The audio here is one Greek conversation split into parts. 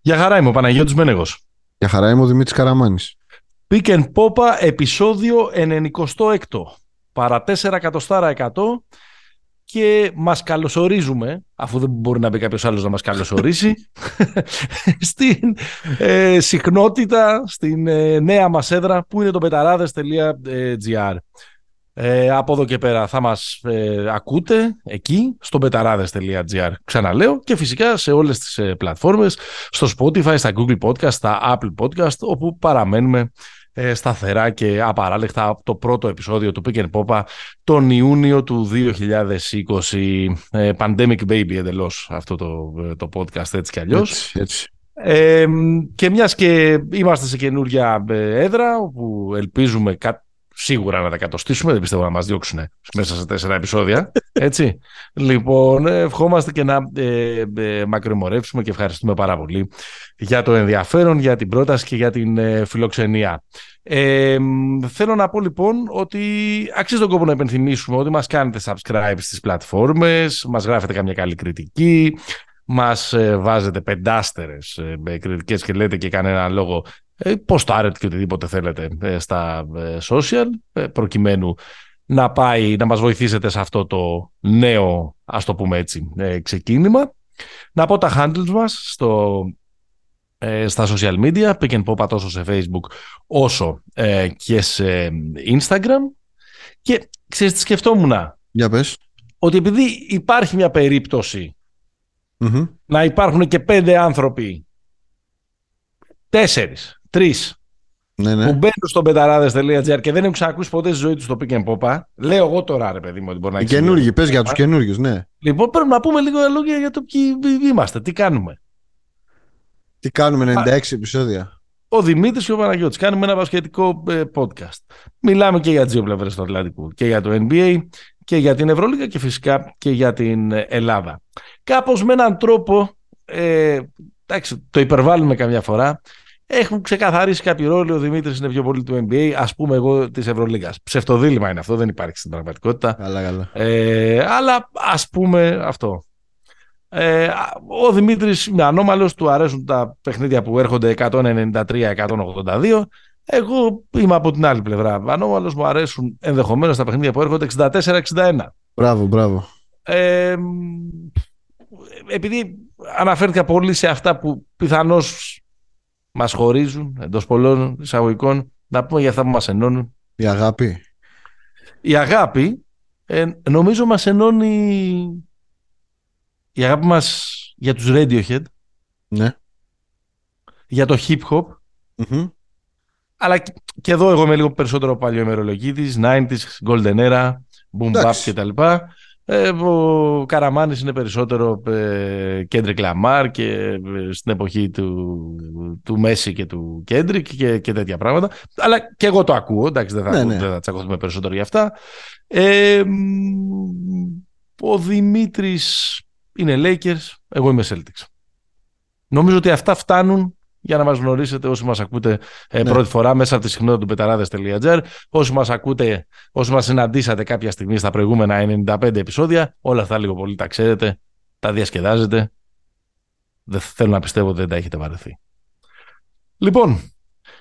Για χαρά είμαι ο Παναγιώτης Μένεγος. Για χαρά είμαι ο Δημήτρης Καραμάνης. Pick 'N' Popa, επεισόδιο 96, παρά 4%. Και μας καλωσορίζουμε, αφού δεν μπορεί να μπει κάποιος άλλος να μας καλωσορίσει, στην συχνότητα, στην νέα μας έδρα που είναι το petarades.gr. Από εδώ και πέρα θα μας ακούτε εκεί στο petarades.gr, ξαναλέω, και φυσικά σε όλες τις πλατφόρμες, στο Spotify, στα Google Podcast, στα Apple Podcast, όπου παραμένουμε σταθερά και απαράλλεκτα από το πρώτο επεισόδιο του Pick 'N' Popa τον Ιούνιο του 2020. Pandemic baby εντελώς αυτό το podcast, έτσι κι αλλιώς. Έτσι. Και μιας και είμαστε σε καινούρια έδρα, όπου ελπίζουμε σίγουρα να τα κατοστήσουμε, δεν πιστεύω να μας διώξουν μέσα σε 4 επεισόδια, έτσι. Λοιπόν, ευχόμαστε και να μακροημορεύσουμε και ευχαριστούμε πάρα πολύ για το ενδιαφέρον, για την πρόταση και για την φιλοξενία. Θέλω να πω λοιπόν ότι αξίζει τον κόπο να υπενθυμίσουμε ότι μας κάνετε subscribe στις πλατφόρμες, μας γράφετε καμιά καλή κριτική, μας βάζετε 5 κριτικές και λέτε και κανένα λόγο, ποστάρετε και οτιδήποτε θέλετε στα social, προκειμένου να μας βοηθήσετε σε αυτό το νέο, ας το πούμε έτσι, ξεκίνημα. Να πω τα handles μας στα social media, Pick 'N' Popa, τόσο σε Facebook όσο και σε Instagram. Και ξέρεις τι σκεφτόμουν? Για πες. Ότι επειδή υπάρχει μια περίπτωση να υπάρχουν και 5 άνθρωποι, 4, 3, ναι. που μπαίνουν στο petarades.gr και δεν έχουν ξανακούσει ποτέ στη ζωή τους το Pick 'N' Popa. Λέω εγώ τώρα, ρε παιδί μου, ότι μπορεί να έχει. Οι καινούργοι, πες για τους καινούργιους, ναι. Λοιπόν, πρέπει να πούμε λίγο λόγια για το ποιοι είμαστε, τι κάνουμε. Τι κάνουμε, 96 επεισόδια. Ο Δημήτρης και ο Παναγιώτης. Κάνουμε ένα μπασκετικό podcast. Μιλάμε και για τις δύο πλευρές του Ατλαντικού. Και για το NBA και για την Ευρωλίγα και φυσικά και για την Ελλάδα. Κάπως με έναν τρόπο, εντάξει, το υπερβάλλουμε καμιά φορά. Έχουν ξεκαθαρίσει κάποιοι ρόλοι. Ο Δημήτρης είναι πιο πολύ του NBA, ας πούμε εγώ της Ευρωλίγας. Ψευτοδίλημα είναι αυτό, δεν υπάρχει στην πραγματικότητα. Καλά. Αλλά ας πούμε αυτό. Ο Δημήτρης είναι ανώμαλος, του αρέσουν τα παιχνίδια που έρχονται 193-182. Εγώ είμαι από την άλλη πλευρά ανώμαλος, μου αρέσουν ενδεχομένως τα παιχνίδια που έρχονται 64-61. Μπράβο. Επειδή αναφέρθηκα πολύ σε αυτά που πιθανώς μας χωρίζουν, εντός πολλών εισαγωγικών, να πούμε για αυτά που μας ενώνουν. Η αγάπη. Νομίζω μας ενώνει η αγάπη μας για τους Radiohead. Ναι. Για το hip hop. Αλλά και εδώ εγώ είμαι λίγο περισσότερο παλιοημερολογίτης, 90s, golden era, boom bap κτλ. Ο Καραμάνης είναι περισσότερο Kendrick Lamar και στην εποχή του Messi και του Kendrick και τέτοια πράγματα. Αλλά και εγώ το ακούω, εντάξει, δεν θα τσακωθούμε περισσότερο για αυτά. Ο Δημήτρης είναι Lakers, εγώ είμαι Celtics. Νομίζω ότι αυτά φτάνουν για να μας γνωρίσετε όσοι μας ακούτε πρώτη φορά μέσα από τη συχνότητα του petarades.gr. Όσοι μας συναντήσατε κάποια στιγμή στα προηγούμενα 95 επεισόδια, όλα αυτά λίγο πολύ τα ξέρετε, τα διασκεδάζετε. Δεν θέλω να πιστεύω ότι δεν τα έχετε βαρεθεί. Λοιπόν,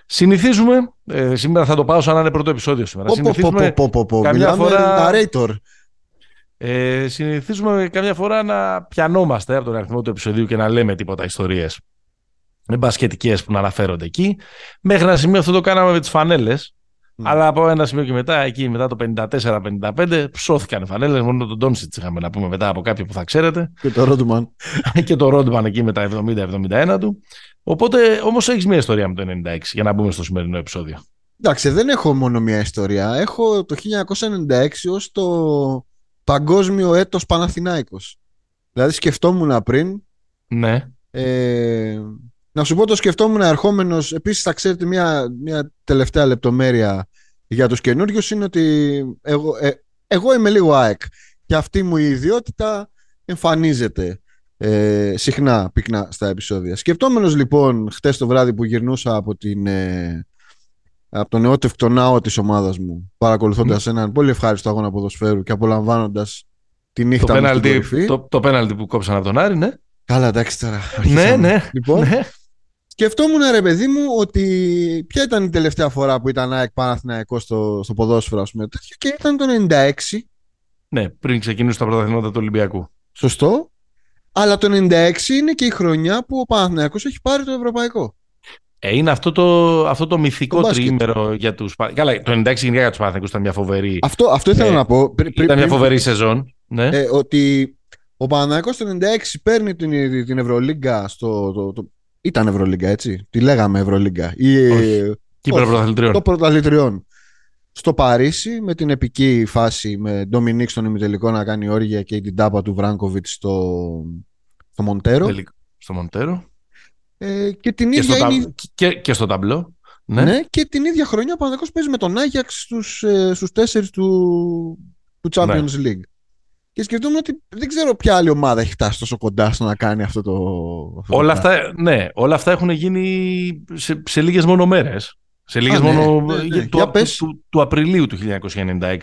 συνηθίζουμε. Σήμερα θα το πάω σαν να είναι πρώτο επεισόδιο σήμερα. Συνηθίζουμε καμιά φορά να πιανόμαστε από τον αριθμό του επεισοδίου και να λέμε τίποτα ιστορίες μπασκετικές που να αναφέρονται εκεί. Μέχρι ένα σημείο αυτό το κάναμε με τις φανέλες, αλλά από ένα σημείο και μετά, εκεί μετά το 54-55, ψώθηκαν οι φανέλες. Μόνο τον Ντόνσιτς είχαμε να πούμε μετά από κάποιο που θα ξέρετε. Και το Ρόντμαν. Εκεί με τα 70-71 του. Οπότε όμως έχεις μια ιστορία με το 96 για να μπούμε στο σημερινό επεισόδιο. Εντάξει, δεν έχω μόνο μια ιστορία. Έχω το 1996 ως το παγκόσμιο έτος Παναθηναϊκός. Δηλαδή σκεφτόμουν πριν. Ναι. Να σου πω, το σκεφτόμουν ερχόμενος. Επίσης θα ξέρετε μια τελευταία λεπτομέρεια για τους καινούριους, είναι ότι εγώ είμαι λίγο ΑΕΚ και αυτή μου η ιδιότητα εμφανίζεται συχνά, πυκνά στα επεισόδια. Σκεπτόμενος λοιπόν χτες το βράδυ που γυρνούσα από την... από τον νεότευκτο ναό της ομάδας μου, παρακολουθώντας έναν πολύ ευχάριστο αγώνα ποδοσφαίρου και απολαμβάνοντας τη νύχτα το μου πέναλτι, στην κορυφή. Το πέναλτι που κόψαν από τον Άρη, ναι. Καλά, εντάξει τώρα. Ναι. Λοιπόν, ναι. Σκεφτόμουν, ρε παιδί μου, ότι ποια ήταν η τελευταία φορά που ήταν ΑΕΚ Παναθηναϊκός στο ποδόσφαιρο, ας πούμε, τέτοιο, και ήταν το 96. Ναι, πριν ξεκινήσουν τα πρωταθλήματα του Ολυμπιακού. Σωστό. Αλλά το 96 είναι και η χρονιά που ο Παναθηναϊκός έχει πάρει το ευρωπαϊκό. Είναι αυτό το μυθικό τρίμερο για τους... Καλά, το 96 γενικά για τους Παναθηναϊκούς ήταν μια φοβερή... Αυτό ήθελα να πω. Ήταν μια φοβερή σεζόν. Ναι. Ότι ο Παναθηναϊκός το 96 παίρνει την Ευρωλίγκα στο... Ήταν Ευρωλίγκα, έτσι. Τη λέγαμε Ευρωλίγκα. Κύπελλο πρωταθλητριών. Το πρωταθλητριών. Στο Παρίσι, με την επική φάση με Ντομινίκ στον ημιτελικό να κάνει όργια και την τάπα του Βράνκοβιτς στο Μοντέρο. Στο Μοντέρο. Και την ίδια και στο ταμπλό. Ναι, και την ίδια χρονιά ο Παναθηναϊκός παίζει με τον Άγιαξ στους 4 του Champions League. Και σκεφτούμε ότι δεν ξέρω ποια άλλη ομάδα έχει φτάσει τόσο κοντά στο να κάνει αυτό το. Όλα αυτά έχουν γίνει σε λίγες μόνο μέρες. Σε λίγες του Απριλίου του 1996.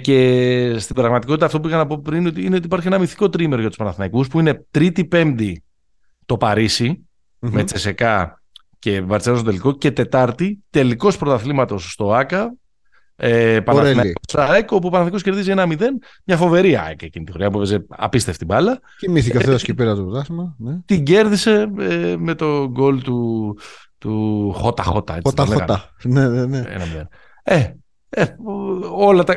Και στην πραγματικότητα αυτό που είχα να πω πριν είναι ότι υπάρχει ένα μυθικό τρίμερο για τους Παναθηναϊκούς που είναι Τρίτη-Πέμπτη το Παρίσι, με Τσεσεκά και Βαρτσελόνα στο τελικό, και Τετάρτη τελικός πρωταθλήματος στο ΆΚΑ. Παναθηναϊκός ΑΕΚ, όπου ο Παναθηναϊκός κερδίζει 1-0, μια φοβερή ΑΕΚ εκείνη τη χρονιά που έπαιζε απίστευτη μπάλα. Κοιμήθηκε ο Θεός και πήρα το πρωτάθλημα. Ναι. Την κέρδισε με το γκολ του Χότα. Ναι.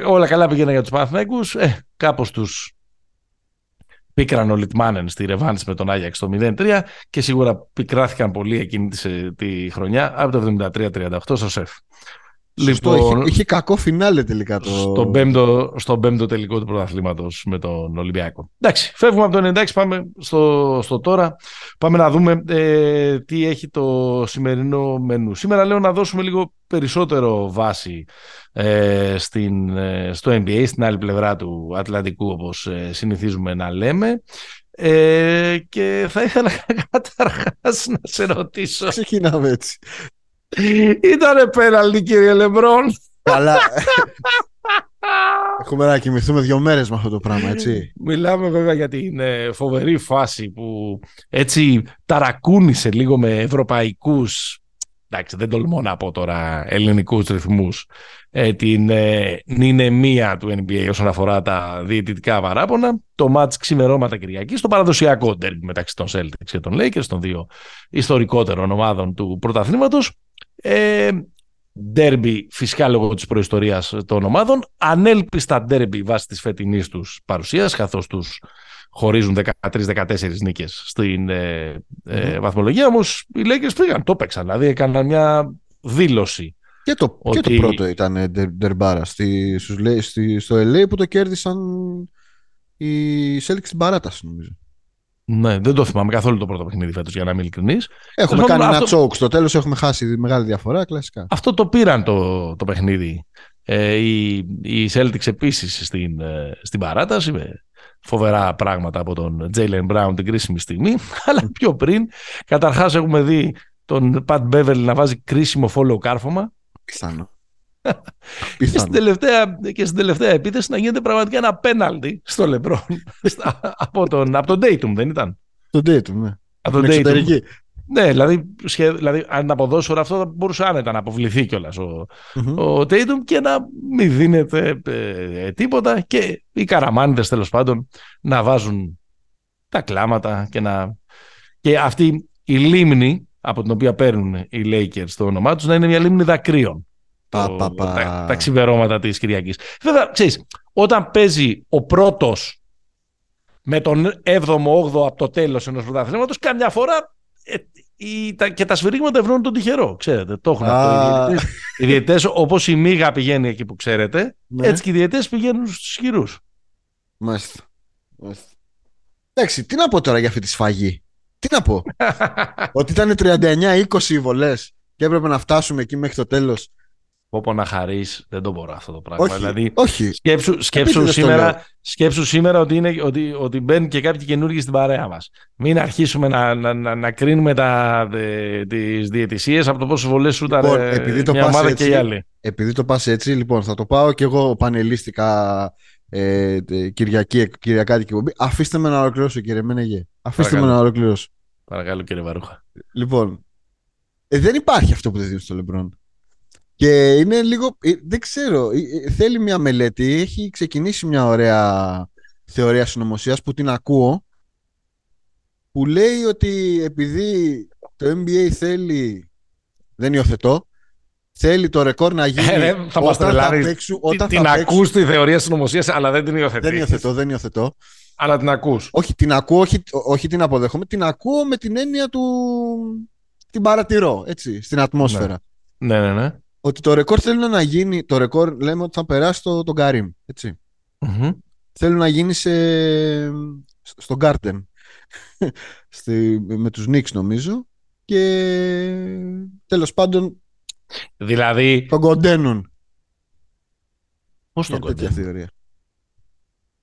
Όλα καλά πήγαιναν για τους Παναθηναϊκούς. Κάπως τους πίκραν ο Λιτμάνεν στη ρεβάνς με τον Άγιαξ το 0-3 και σίγουρα πικράθηκαν πολύ εκείνη τη χρονιά από το 73-38 στο ΣΕΦ. Λοιπόν, είχε κακό φινάλε τελικά στον πέμπτο τελικό του πρωταθλήματος με τον Ολυμπιακό. Εντάξει, φεύγουμε από το 96, πάμε στο τώρα. Πάμε να δούμε τι έχει το σημερινό μενού. Σήμερα λέω να δώσουμε λίγο περισσότερο βάση στο NBA, στην άλλη πλευρά του Ατλαντικού, όπως συνηθίζουμε να λέμε. Και θα ήθελα καταρχάς να σε ρωτήσω. Ξεκινάμε έτσι. Ήτανε πέναλτι, κύριε Λεμπρόν. Καλά. Έχουμε να κοιμηθούμε 2 μέρες με αυτό το πράγμα, έτσι. Μιλάμε βέβαια για την φοβερή φάση που έτσι ταρακούνησε λίγο με ευρωπαϊκούς, εντάξει δεν τολμώ να πω τώρα ελληνικούς ρυθμούς, την νηνεμία του NBA όσον αφορά τα διαιτητικά παράπονα. Το μάτς ξημερώματα Κυριακή, στο παραδοσιακό ντέρμπι μεταξύ των Celtics και των Lakers, των δύο ιστορικότερων ομάδων του πρωταθλήματος. Ντέρμπι φυσικά λόγω της προϊστορίας των ομάδων, ανέλπιστα ντέρμπι βάσει της φετινής τους παρουσίας, καθώς τους χωρίζουν 13-14 νίκες στην βαθμολογία. Όμως οι Lakers πήγαν, το παίξαν, δηλαδή έκαναν μια δήλωση. Και το πρώτο ήταν ντέρμπάρα στο LA που το κέρδισαν οι Celtics παράταση, νομίζω. Ναι, δεν το θυμάμαι καθόλου το πρώτο παιχνίδι φέτος, για να είμαι ειλικρινής. Έχουμε κάνει ένα τσόκ στο τέλος, έχουμε χάσει μεγάλη διαφορά, κλασικά. Αυτό το πήραν το παιχνίδι. Οι Celtics επίσης στην παράταση, με φοβερά πράγματα από τον Jaylen Brown την κρίσιμη στιγμή. Αλλά πιο πριν, καταρχάς έχουμε δει τον Pat Beverly να βάζει κρίσιμο φόλο κάρφωμα. Πιθανό. Και στην τελευταία επίθεση να γίνεται πραγματικά ένα πέναλτι στο LeBron από τον Tatum, δεν ήταν? Τον Tatum, ναι. Από τον Tatum. Ναι, δηλαδή αν αποδώσει ώρα αυτό θα μπορούσε άνετα να αποβληθεί κιόλας ο Tatum και να μην δίνεται τίποτα, και οι καραμάνιδες τέλος πάντων να βάζουν τα κλάματα και αυτή η λίμνη από την οποία παίρνουν οι Lakers το όνομά τους να είναι μια λίμνη δακρύων. Τα ξημερώματα της Κυριακής. Βέβαια, ξέρεις, όταν παίζει ο πρώτος με τον 7ο-8ο από το τέλος ενός πρωταθλήματος, καμιά φορά και τα σφυρίγματα ευνώνουν τον τυχερό. Ξέρετε, το έχουν αυτό οι διαιτητές. Όπως η μίγα πηγαίνει εκεί που ξέρετε, ναι, έτσι και οι διαιτητές πηγαίνουν στους ισχυρούς. Μάλιστα. Εντάξει, τι να πω τώρα για αυτή τη σφαγή. Τι να πω. Ότι ήταν 39-20 οι βολές και έπρεπε να φτάσουμε εκεί μέχρι το τέλος. Πόπο να χαρείς, δεν το μπορώ αυτό το πράγμα. Όχι, δηλαδή, όχι. Σκέψου σήμερα ότι μπαίνουν και κάποιοι καινούργοι στην παρέα μας. Μην αρχίσουμε να κρίνουμε τις διαιτησίες από το πόσο βολές σούταρε μια ομάδα έτσι, και η άλλη. Επειδή το πας έτσι, λοιπόν, θα το πάω και εγώ πανελίστικα Κυριακάτικη εκπομπή. Αφήστε με να ολοκληρώσω, κύριε Μένεγε. Αφήστε με να ολοκληρώσω. Παρακαλώ, κύριε Βαρούχα. Λοιπόν, δεν υπάρχει αυτό που δεν δίνει στο LeBron. Και είναι λίγο, δεν ξέρω, θέλει μια μελέτη, έχει ξεκινήσει μια ωραία θεωρία συνωμοσίας που την ακούω, που λέει ότι επειδή το NBA θέλει, δεν υιοθετώ, θέλει το ρεκόρ να γίνει όταν θα παίξουν. Ακούς τη θεωρία συνωμοσίας αλλά δεν την υιοθετείς. Δεν υιοθετώ. Αλλά την ακούς. Όχι, την αποδέχομαι, την ακούω με την έννοια του, την παρατηρώ, έτσι, στην ατμόσφαιρα. Ναι. Ότι το ρεκόρ θέλουν να γίνει, το ρεκόρ λέμε ότι θα περάσει τον Καρίμ, έτσι. Mm-hmm. Θέλουν να γίνει στο Garden, με τους Knicks νομίζω, και τέλος πάντων δηλαδή, τον κοντένουν. Πώς τον κοντένουν?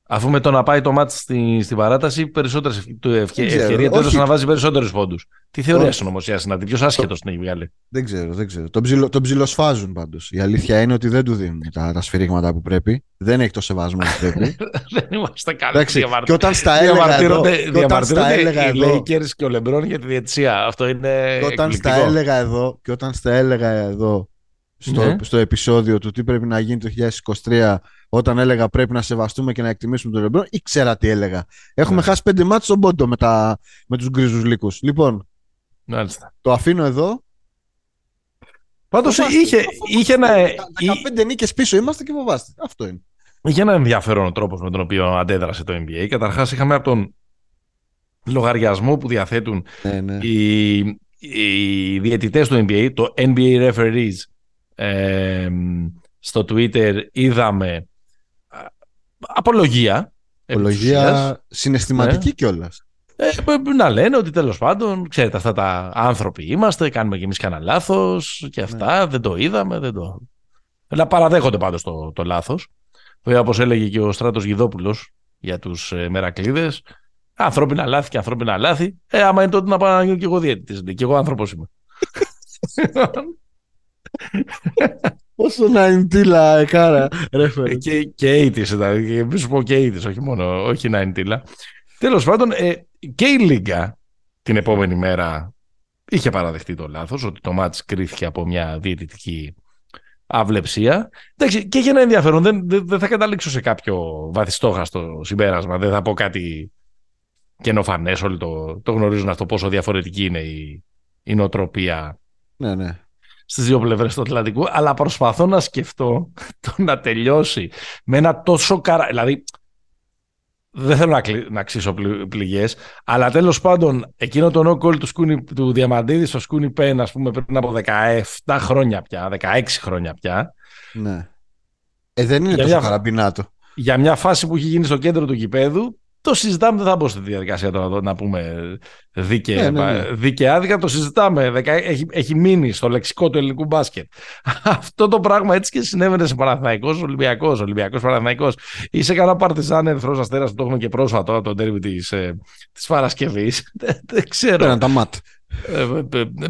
Αφού με το να πάει το μάτς στην παράταση, περισσότερες ευκαιρία τέλος να βάζει περισσότερους πόντους. Τι θεωρία συνωμοσίας είναι αυτή, ποιος άσχετος την έχει βγάλει? Δεν ξέρω. Τον ψιλοσφάζουν πάντως. Η αλήθεια είναι ότι δεν του δίνουν τα σφυρίγματα που πρέπει. Δεν έχει το σεβασμό που πρέπει. Δεν είμαστε καλοί. Και όταν στα έλεγα εδώ. Οι Lakers και ο LeBron για τη διαιτησία. Αυτό είναι. Και όταν στα έλεγα εδώ. Στο επεισόδιο του τι πρέπει να γίνει το 2023, όταν έλεγα πρέπει να σεβαστούμε και να εκτιμήσουμε τον LeBron, ήξερα τι έλεγα. Έχουμε χάσει 5 μάτς στον πόντο με τους γκρίζους λύκους. Λοιπόν, μάλιστα. Το αφήνω εδώ. Πάντως είχε ένα. 15 νίκες πίσω είμαστε και φοβάστε. Αυτό είναι. Είχε ένα ενδιαφέρον τρόπο με τον οποίο αντέδρασε το NBA. Καταρχάς, είχαμε από τον λογαριασμό που διαθέτουν οι διαιτητές του NBA, το NBA Referees. Στο Twitter είδαμε απολογία συναισθηματική κιόλας. Να λένε ότι τέλος πάντων, ξέρετε, αυτά τα άνθρωποι είμαστε, κάνουμε κι εμείς κανένα λάθος και αυτά, δεν το είδαμε, αλλά παραδέχονται πάντως το λάθος. Βέβαια, όπως έλεγε και ο Στράτος Γιδόπουλος για τους Μερακλίδες, ανθρώπινα λάθη. Άμα είναι τότε να πάω να γίνω κι εγώ διαιτητής, κι εγώ άνθρωπος είμαι. Πόσο να είναι τίλα, εκάρα. Και ήτης, μη σου πω και ήτης, όχι μόνο, όχι να είναι τίλα. Τέλος πάντων, και η Λίγκα την επόμενη μέρα είχε παραδεχτεί το λάθος, ότι το μάτς κρίθηκε από μια διαιτητική αυλεψία. Εντάξει, και είχε ένα ενδιαφέρον. Δεν θα καταλήξω σε κάποιο βαθιστόχαστο συμπέρασμα. Δεν θα πω κάτι καινοφανές. Όλοι το γνωρίζουν αυτό, πόσο διαφορετική είναι η νοοτροπία. Ναι. Στις δύο πλευρές του Ατλαντικού, αλλά προσπαθώ να σκεφτώ το να τελειώσει με ένα τόσο δηλαδή, δεν θέλω να αξίσω πληγές, αλλά τέλος πάντων, εκείνο το no-call του Διαμαντίδη στο Σκούνι Πέν, ας πούμε, πριν από 17 χρόνια πια, 16 χρόνια πια. Ναι. Δεν είναι τόσο χαραμπινάτο. Για μια φάση που έχει γίνει στο κέντρο του γηπέδου, το συζητάμε, δεν θα μπω στη διαδικασία τώρα να πούμε δίκαια άδικα, το συζητάμε, έχει μείνει στο λεξικό του ελληνικού μπάσκετ. Αυτό το πράγμα έτσι και συνέβαινε σε Παναθηναϊκός, Ολυμπιακός, Παναθηναϊκός. Είσαι κανένα Παρτιζάν, Ερυθρός Αστέρας, που το έχουμε και πρόσφατα το ντέρμπι της Παρασκευής. Δεν ξέρω. Πέραν τα ΜΑΤ.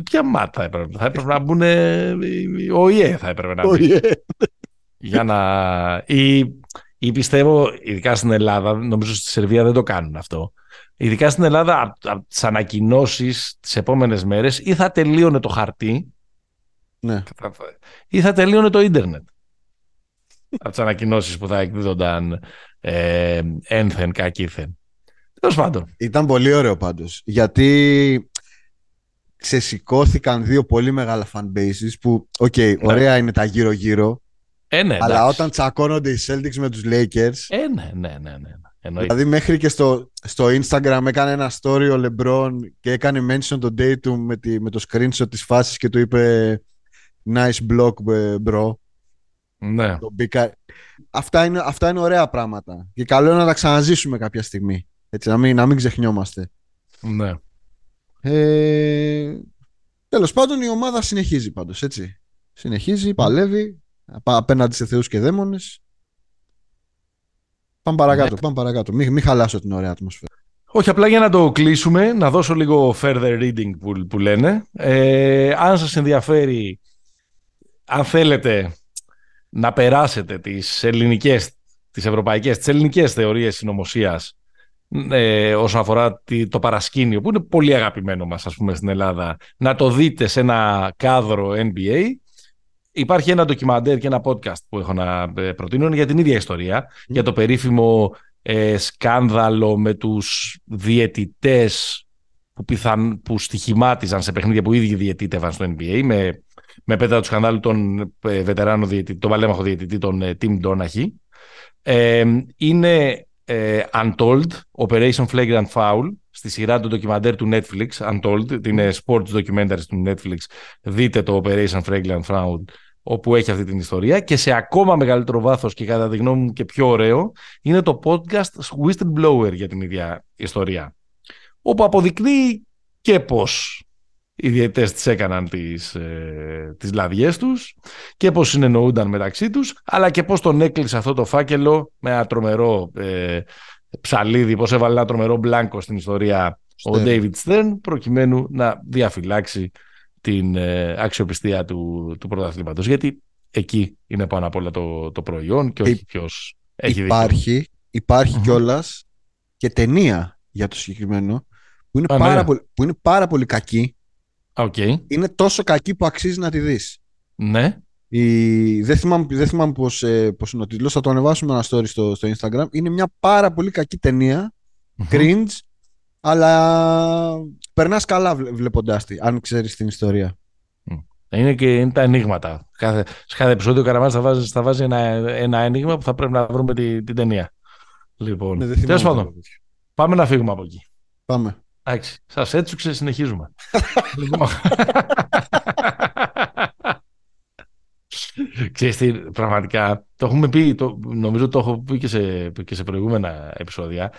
Ποια ΜΑΤ θα έπρεπε να μπουν? Ο ΙΕ θα έπρεπε να μπει. Για να. Ή πιστεύω, ειδικά στην Ελλάδα, νομίζω στη Σερβία δεν το κάνουν αυτό. Ειδικά στην Ελλάδα, από τις ανακοινώσεις τις επόμενες μέρες, ή θα τελείωνε το χαρτί, ή θα τελείωνε το ίντερνετ. Από τις ανακοινώσεις που θα εκδίδονταν ένθεν κακήθεν. Τέλος πάντων. Ήταν πολύ ωραίο πάντως, γιατί ξεσηκώθηκαν δύο πολύ μεγάλα fan bases που, ωραία είναι τα γύρω-γύρω, αλλά όταν τσακώνονται οι Celtics με τους Lakers. Ναι. Δηλαδή μέχρι και στο Instagram έκανε ένα story ο LeBron και έκανε mention τον Tatum με το screenshot της φάσης και του είπε nice block bro. Ναι. Αυτά είναι ωραία πράγματα και καλό είναι να τα ξαναζήσουμε κάποια στιγμή, έτσι, να μην ξεχνιόμαστε. Ναι. Τέλος πάντων, η ομάδα συνεχίζει πάντως, έτσι. Συνεχίζει, παλεύει. απέναντι σε θεούς και δαίμονες. Πάμε παρακάτω, μην χαλάσω την ωραία ατμόσφαιρα. Όχι, απλά για να το κλείσουμε, να δώσω λίγο further reading που λένε. Αν σας ενδιαφέρει, αν θέλετε να περάσετε τις ευρωπαϊκές θεωρίες συνωμοσίας όσον αφορά το παρασκήνιο, που είναι πολύ αγαπημένο μας, ας πούμε, στην Ελλάδα, να το δείτε σε ένα κάδρο NBA. Υπάρχει ένα ντοκιμαντέρ και ένα podcast που έχω να προτείνω για την ίδια ιστορία, για το περίφημο σκάνδαλο με τους διαιτητές που στοιχημάτιζαν σε παιχνίδια που ήδη διαιτήτευαν στο NBA, με πέτρα του σκανδάλου τον παλέμαχο διαιτητή, τον Tim Donaghy. Είναι Untold, Operation Flagrant Foul, στη σειρά του ντοκιμαντέρ του Netflix, Untold, είναι sports documentaries του Netflix. Δείτε το Operation Flagrant Foul, όπου έχει αυτή την ιστορία. Και σε ακόμα μεγαλύτερο βάθος και κατά τη γνώμη μου και πιο ωραίο, είναι το podcast Whistleblower για την ίδια ιστορία, όπου αποδεικνύει και πώς οι διαιτητές τις έκαναν τις λαδιές τους και πώς συνεννοούνταν μεταξύ τους, αλλά και πώς τον έκλεισε αυτό το φάκελο με ένα τρομερό ψαλίδι, πώς έβαλε ένα τρομερό μπλάνκο στην ιστορία ο David Stern, προκειμένου να διαφυλάξει την αξιοπιστία του πρωταθλήματος, γιατί εκεί είναι πάνω απ' όλα το προϊόν και όχι ποιος έχει δίκιο. Υπάρχει κιόλας και ταινία για το συγκεκριμένο που είναι πάρα πολύ κακή. Okay. Είναι τόσο κακή που αξίζει να τη δεις. Ναι. Δεν θυμάμαι πως είναι ο τίτλος. Θα το ανεβάσουμε ένα story στο Instagram. Είναι μια πάρα πολύ κακή ταινία, cringe, αλλά περνάς καλά βλέποντάς τη, αν ξέρεις την ιστορία. Είναι και είναι τα ενίγματα. Σε κάθε επεισόδιο ο Καραμάνης θα βάζει ένα ένιγμα που θα πρέπει να βρούμε την ταινία. Λοιπόν, τέλος πάντων, πάμε να φύγουμε από εκεί. Πάμε. Εντάξει, σας έτσουξε, συνεχίζουμε. Ξέρεις τι, πραγματικά, το έχουμε πει, νομίζω το έχω πει και σε προηγούμενα επεισόδια,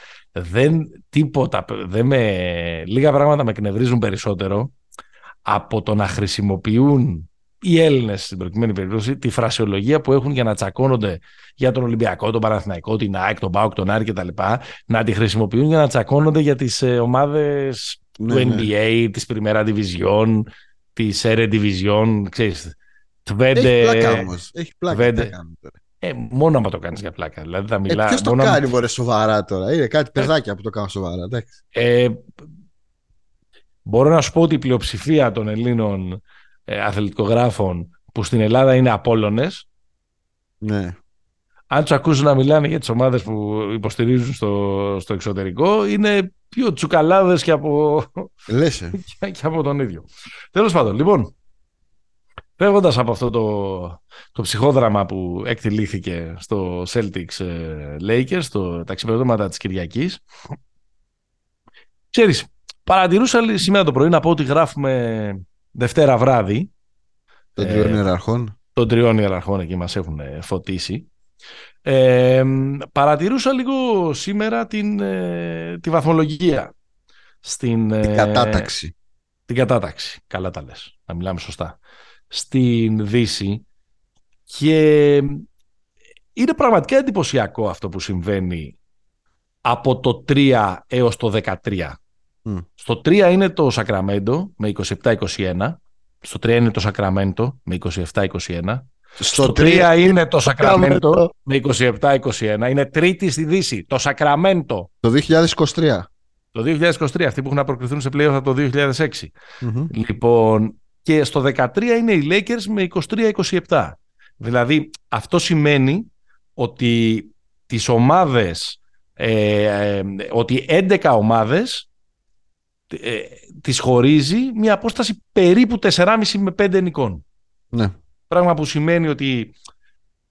λίγα πράγματα με εκνευρίζουν περισσότερο από το να χρησιμοποιούν οι Έλληνες, στην προκειμένη περίπτωση, τη φρασιολογία που έχουν για να τσακώνονται για τον Ολυμπιακό, τον Παναθηναϊκό, την ΑΕΚ, τον ΠΑΟΚ, τον Άρη κτλ. Να τη χρησιμοποιούν για να τσακώνονται για τις ομάδες του NBA, της Πριμέρα Division, της Σέρε Division, ξέρεις. Έχει πλάκα όμως. Μόνο άμα το κάνεις για πλάκα. Δηλαδή θα μιλά. Ποιος το κάνει σοβαρά τώρα? Είναι κάτι παιδάκια που το κάνουν σοβαρά. Μπορώ να σου πω ότι η πλειοψηφία των Ελλήνων αθλητικογράφων που στην Ελλάδα είναι απόλλωνες, ναι, αν τους ακούσουν να μιλάνε για τις ομάδες που υποστηρίζουν στο εξωτερικό, είναι πιο τσουκαλάδες και από τον ίδιο. Τέλος πάντων, λοιπόν, φεύγοντας από αυτό το ψυχόδραμα που εκτυλίχθηκε στο Celtics Lakers, τα ξημερώματα της Κυριακής, ξέρεις, παρατηρούσα σήμερα το πρωί, να πω ότι γράφουμε Δευτέρα βράδυ των τριών ιεραρχών. Των τριών ιεραρχών, εκεί μας έχουν φωτίσει. Παρατηρούσα λίγο σήμερα τη βαθμολογία. Την κατάταξη. Την κατάταξη. Καλά τα λες. Να μιλάμε σωστά. Στην Δύση. Και είναι πραγματικά εντυπωσιακό αυτό που συμβαίνει από το 3 έως το 13. Στο 3 είναι το Sacramento με 27-21. Στο 3 είναι το Sacramento με 27-21. Στο 3 είναι το Sacramento με 27-21. Είναι τρίτη στη Δύση, το Sacramento. Το 2023. Το 2023, αυτοί που έχουν να προκριθούν σε playoff από το 2006. Λοιπόν, και στο 13 είναι οι Lakers με 23-27. Δηλαδή, αυτό σημαίνει ότι τις ομάδες, ότι 11 ομάδες τις χωρίζει μια απόσταση περίπου 4,5 με 5 νικών. Ναι. Πράγμα που σημαίνει ότι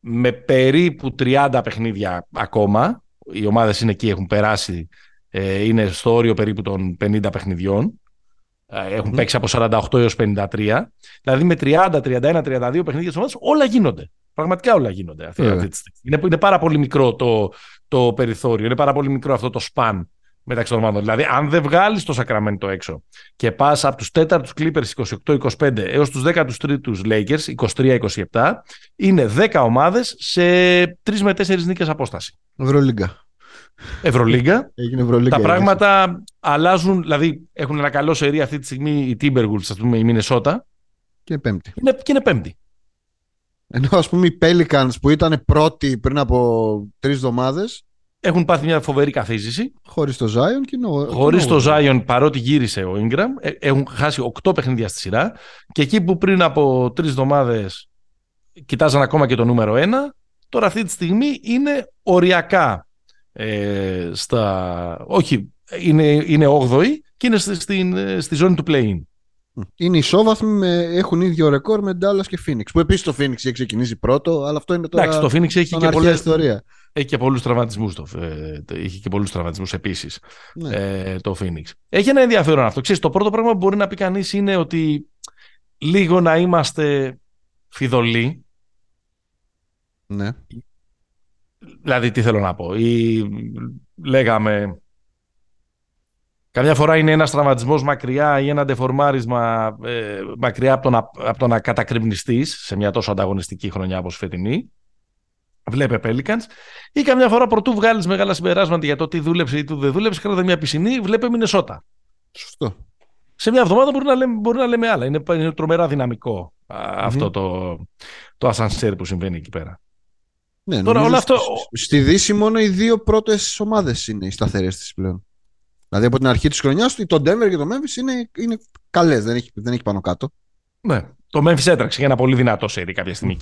με περίπου 30 παιχνίδια ακόμα, οι ομάδες είναι εκεί, έχουν περάσει, είναι στο όριο περίπου των 50 παιχνιδιών, έχουν παίξει από 48 έως 53, δηλαδή με 30, 31, 32 παιχνίδια της ομάδας, όλα γίνονται. Πραγματικά όλα γίνονται. Είναι πάρα πολύ μικρό το περιθώριο, είναι πάρα πολύ μικρό αυτό το span μεταξύ των ομάδων. Δηλαδή, αν δεν βγάλεις το Sacramento έξω και πας από τους 4ους Clippers 28-25 έως τους 13ους Lakers 23-27, είναι 10 ομάδες σε 3 με 4 νίκες απόσταση. Ευρωλίγκα. Τα πράγματα αλλάζουν, δηλαδή έχουν ένα καλό σερί αυτή τη στιγμή οι Timberwolves, ας πούμε, η Minnesota. Και πέμπτη. Είναι πέμπτη. Ενώ ας πούμε οι Pelicans που ήταν πρώτοι πριν από 3 εβδομάδες έχουν πάθει μια φοβερή καθίζηση. Χωρίς το Zion και χωρίς το Zion, παρότι γύρισε ο Ingram, έχουν χάσει 8 παιχνίδια στη σειρά. Και εκεί που πριν από 3 εβδομάδες κοιτάζαν ακόμα και το νούμερο 1, τώρα αυτή τη στιγμή είναι οριακά. Είναι 8η και είναι στη ζώνη του play-in. Είναι ισόβαθμοι, έχουν ίδιο ρεκόρ με Dallas και Phoenix. Που επίσης το Phoenix έχει ξεκινήσει πρώτο, αλλά αυτό είναι τώρα. Εντάξει, το Phoenix έχει και πολλή ιστορία. Έχει και πολλούς τραυματισμούς. Έχει και πολλούς τραυματισμούς επίσης. Ναι. Το Phoenix. Έχει ένα ενδιαφέρον αυτό. Ξέρεις, το πρώτο πράγμα που μπορεί να πει κανείς είναι ότι λίγο να είμαστε φιδωλοί. Ναι. Δηλαδή, τι θέλω να πω. Λέγαμε. Καμιά φορά είναι ένας τραυματισμός μακριά ή ένα ντεφορμάρισμα μακριά από το να κατακριμνιστείς σε μια τόσο ανταγωνιστική χρονιά όπως φετινή. Βλέπε Pelicans. Ή καμιά φορά πρωτού βγάλεις μεγάλα συμπεράσματα για το τι δούλεψε ή τι δεν δούλεψε, κράτα μια πισινή, βλέπε Minnesota. Σωστό. Σε μια εβδομάδα μπορεί να λέμε άλλα. Είναι τρομερά δυναμικό αυτό το ασανσέρ που συμβαίνει εκεί πέρα. Ναι, τώρα, όλο αυτό... Στη Δύση μόνο οι 2 πρώτες ομάδες είναι οι σταθερές της πλέον. Δηλαδή από την αρχή της χρονιάς το Denver και το Memphis είναι καλές, δεν έχει πάνω κάτω. Ναι, το Memphis έτραξε για ένα πολύ δυνατό σερί κάποια στιγμή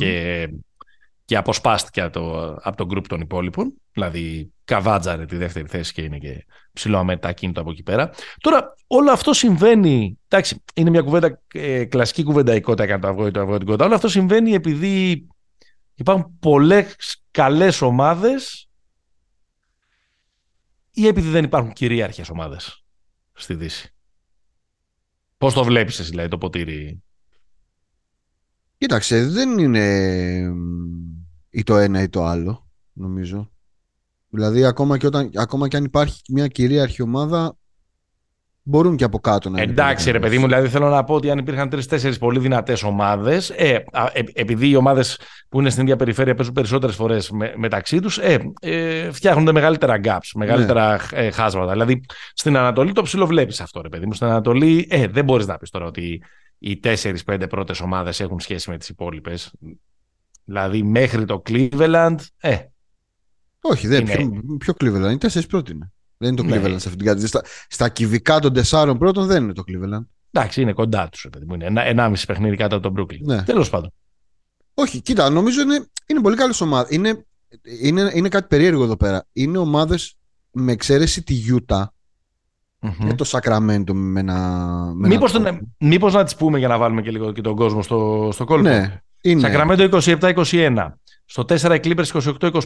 και αποσπάστηκε από το group των υπόλοιπων. Δηλαδή καβάτζαρε τη δεύτερη θέση και είναι και ψηλό αμετακίνητο από εκεί πέρα. Τώρα όλο αυτό συμβαίνει, εντάξει, είναι μια κουβέντα, κλασική κουβέντα η κότα έκανε το αυγό ή το αυγό την κότα. Όλο αυτό συμβαίνει επειδή... Υπάρχουν πολλές καλές ομάδες ή επειδή δεν υπάρχουν κυρίαρχες ομάδες στη Δύση. Πώς το βλέπεις εσύ, δηλαδή, το ποτήρι? Κοίταξε, δεν είναι ή το ένα ή το άλλο, νομίζω. Δηλαδή, ακόμα και αν υπάρχει μια κυρίαρχη ομάδα, μπορούν και από κάτω να... Εντάξει, ρε παιδί μου, δηλαδή θέλω να πω ότι αν υπήρχαν 3-4 πολύ δυνατές ομάδες, επειδή οι ομάδες που είναι στην ίδια περιφέρεια παίζουν περισσότερες φορές μεταξύ τους, φτιάχνονται μεγαλύτερα gaps, μεγαλύτερα χάσματα. Δηλαδή στην Ανατολή το ψηλό βλέπεις αυτό, ρε παιδί μου. Στην Ανατολή δεν μπορείς να πεις τώρα ότι οι 4-5 πρώτες ομάδες έχουν σχέση με τις υπόλοιπες. Δηλαδή μέχρι το Cleveland. Όχι, δεν είναι. Ποιο Cleveland, οι 4 πρώτοι είναι. Δεν είναι το Cleveland σε αυτήν την κατάσταση. Στα κυβικά των 4 πρώτων δεν είναι το Cleveland. Εντάξει, είναι κοντά τους. Είναι 1,5 παιχνίδι κάτω από τον Brooklyn. Ναι. Τέλος πάντων. Όχι, κοίτα, νομίζω είναι πολύ καλή ομάδα. Είναι κάτι περίεργο εδώ πέρα. Είναι ομάδες, με εξαίρεση τη Utah και το Sacramento Μήπως να τις πούμε για να βάλουμε και λίγο και τον κόσμο στο κόλπο. Ναι, Sacramento 27-21. Στο 4 οι Clippers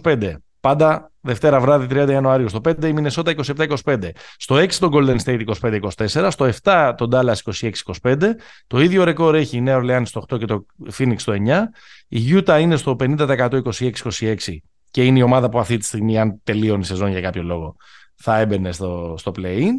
28-25. Πάντα Δευτέρα βράδυ 30 Ιανουαρίου. Στο 5 η Minnesota 27-25. Στο 6 το Golden State 25-24. Στο 7 το Dallas 26-25. Το ίδιο ρεκόρ έχει η Νέα Ορλεάνη στο 8 και το Phoenix στο 9. Η Utah είναι στο 50% 26-26 και είναι η ομάδα που αυτή τη στιγμή, αν τελείωνει η σεζόν για κάποιο λόγο, θα έμπαινε στο play-in.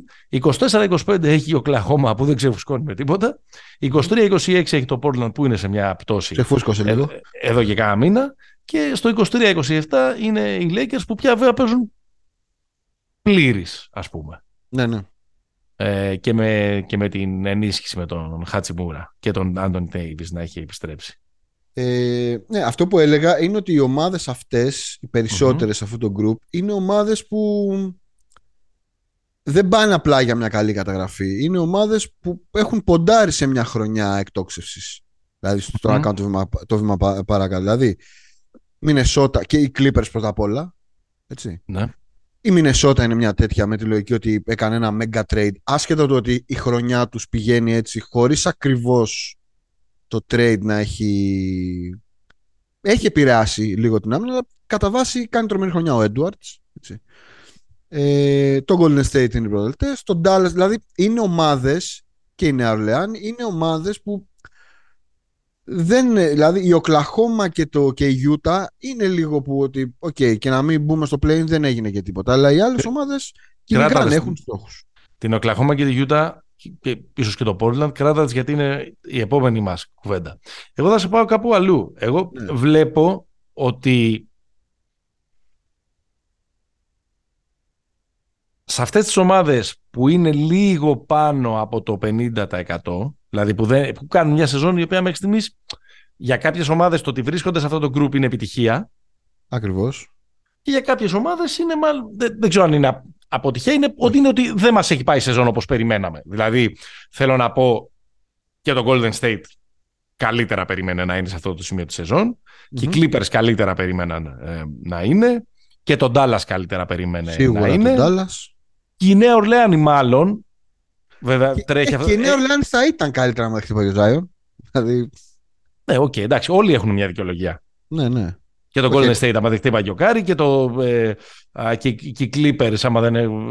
24-25 έχει η Oklahoma που δεν ξεφουσκώνει με τίποτα. 23-26 έχει το Portland που είναι σε μια πτώση. Ξεφούσκωσε λίγο. Εδώ και κάνα μήνα. Και στο 23-27 είναι οι Lakers που πια βέβαια παίζουν πλήρης, ας πούμε. Ναι, ναι. Και με την ενίσχυση με τον Χατσιμούρα και τον Άντονι Τέιβις να έχει επιστρέψει. Ναι, αυτό που έλεγα είναι ότι οι ομάδες αυτές, οι περισσότερες σε αυτό το group, είναι ομάδες που δεν πάνε απλά για μια καλή καταγραφή. Είναι ομάδες που έχουν ποντάρει σε μια χρονιά εκτόξευσης. Δηλαδή, στο να κάνουν το βήμα παρακάτω. Δηλαδή, Μινεσότα και οι Clippers πρώτα απ' όλα. Έτσι. Ναι. Η Μινεσότα είναι μια τέτοια με τη λογική ότι έκανε ένα mega trade. Άσχετα το ότι η χρονιά τους πηγαίνει έτσι, χωρίς ακριβώς το trade να έχει... Έχει επηρεάσει λίγο την άμυνα, αλλά κατά βάση κάνει τρομερή χρονιά ο Edwards. Έτσι. Το Golden State είναι οι προδελτές. Το Dallas, δηλαδή είναι ομάδες, και η Νέα Ορλεάν είναι ομάδες που... δηλαδή η Οκλαχόμα και η Utah είναι λίγο που ότι, και να μην μπούμε στο play-in δεν έγινε και τίποτα. Αλλά οι άλλες ομάδες Κράτα έχουν στόχους. Την Οκλαχόμα και τη Γιούτα, ίσως και το Portland, κράτα γιατί είναι η επόμενη μας κουβέντα. Εγώ θα σε πάω κάπου αλλού. Εγώ βλέπω ότι σε αυτές τις ομάδες που είναι λίγο πάνω από το 50%, δηλαδή που κάνουν μια σεζόν η οποία μέχρι στιγμής για κάποιες ομάδες το ότι βρίσκονται σε αυτό το group είναι επιτυχία. Ακριβώς. Και για κάποιες ομάδες είναι μάλλον. Δεν ξέρω αν είναι αποτυχία, είναι ότι, δεν μας έχει πάει η σεζόν όπως περιμέναμε. Δηλαδή, θέλω να πω και το Golden State καλύτερα περίμενε να είναι σε αυτό το σημείο της σεζόν. Mm-hmm. Και οι Clippers καλύτερα περίμεναν να είναι. Και τον Dallas καλύτερα περίμενε σίγουρα να είναι. Dallas. Και η Νέα Ορλεάνη μάλλον. Βέβαια, τρέχει αυτό. Και η Νέα Ορλεάνη θα ήταν καλύτερα να χτυπάει ο Zion. Δηλαδή. Ναι, οκ, εντάξει, όλοι έχουν μια δικαιολογία. Ναι, ναι. Και το Golden State, άμα δεν χτύπαγε και ο Κάρι, και οι Clippers,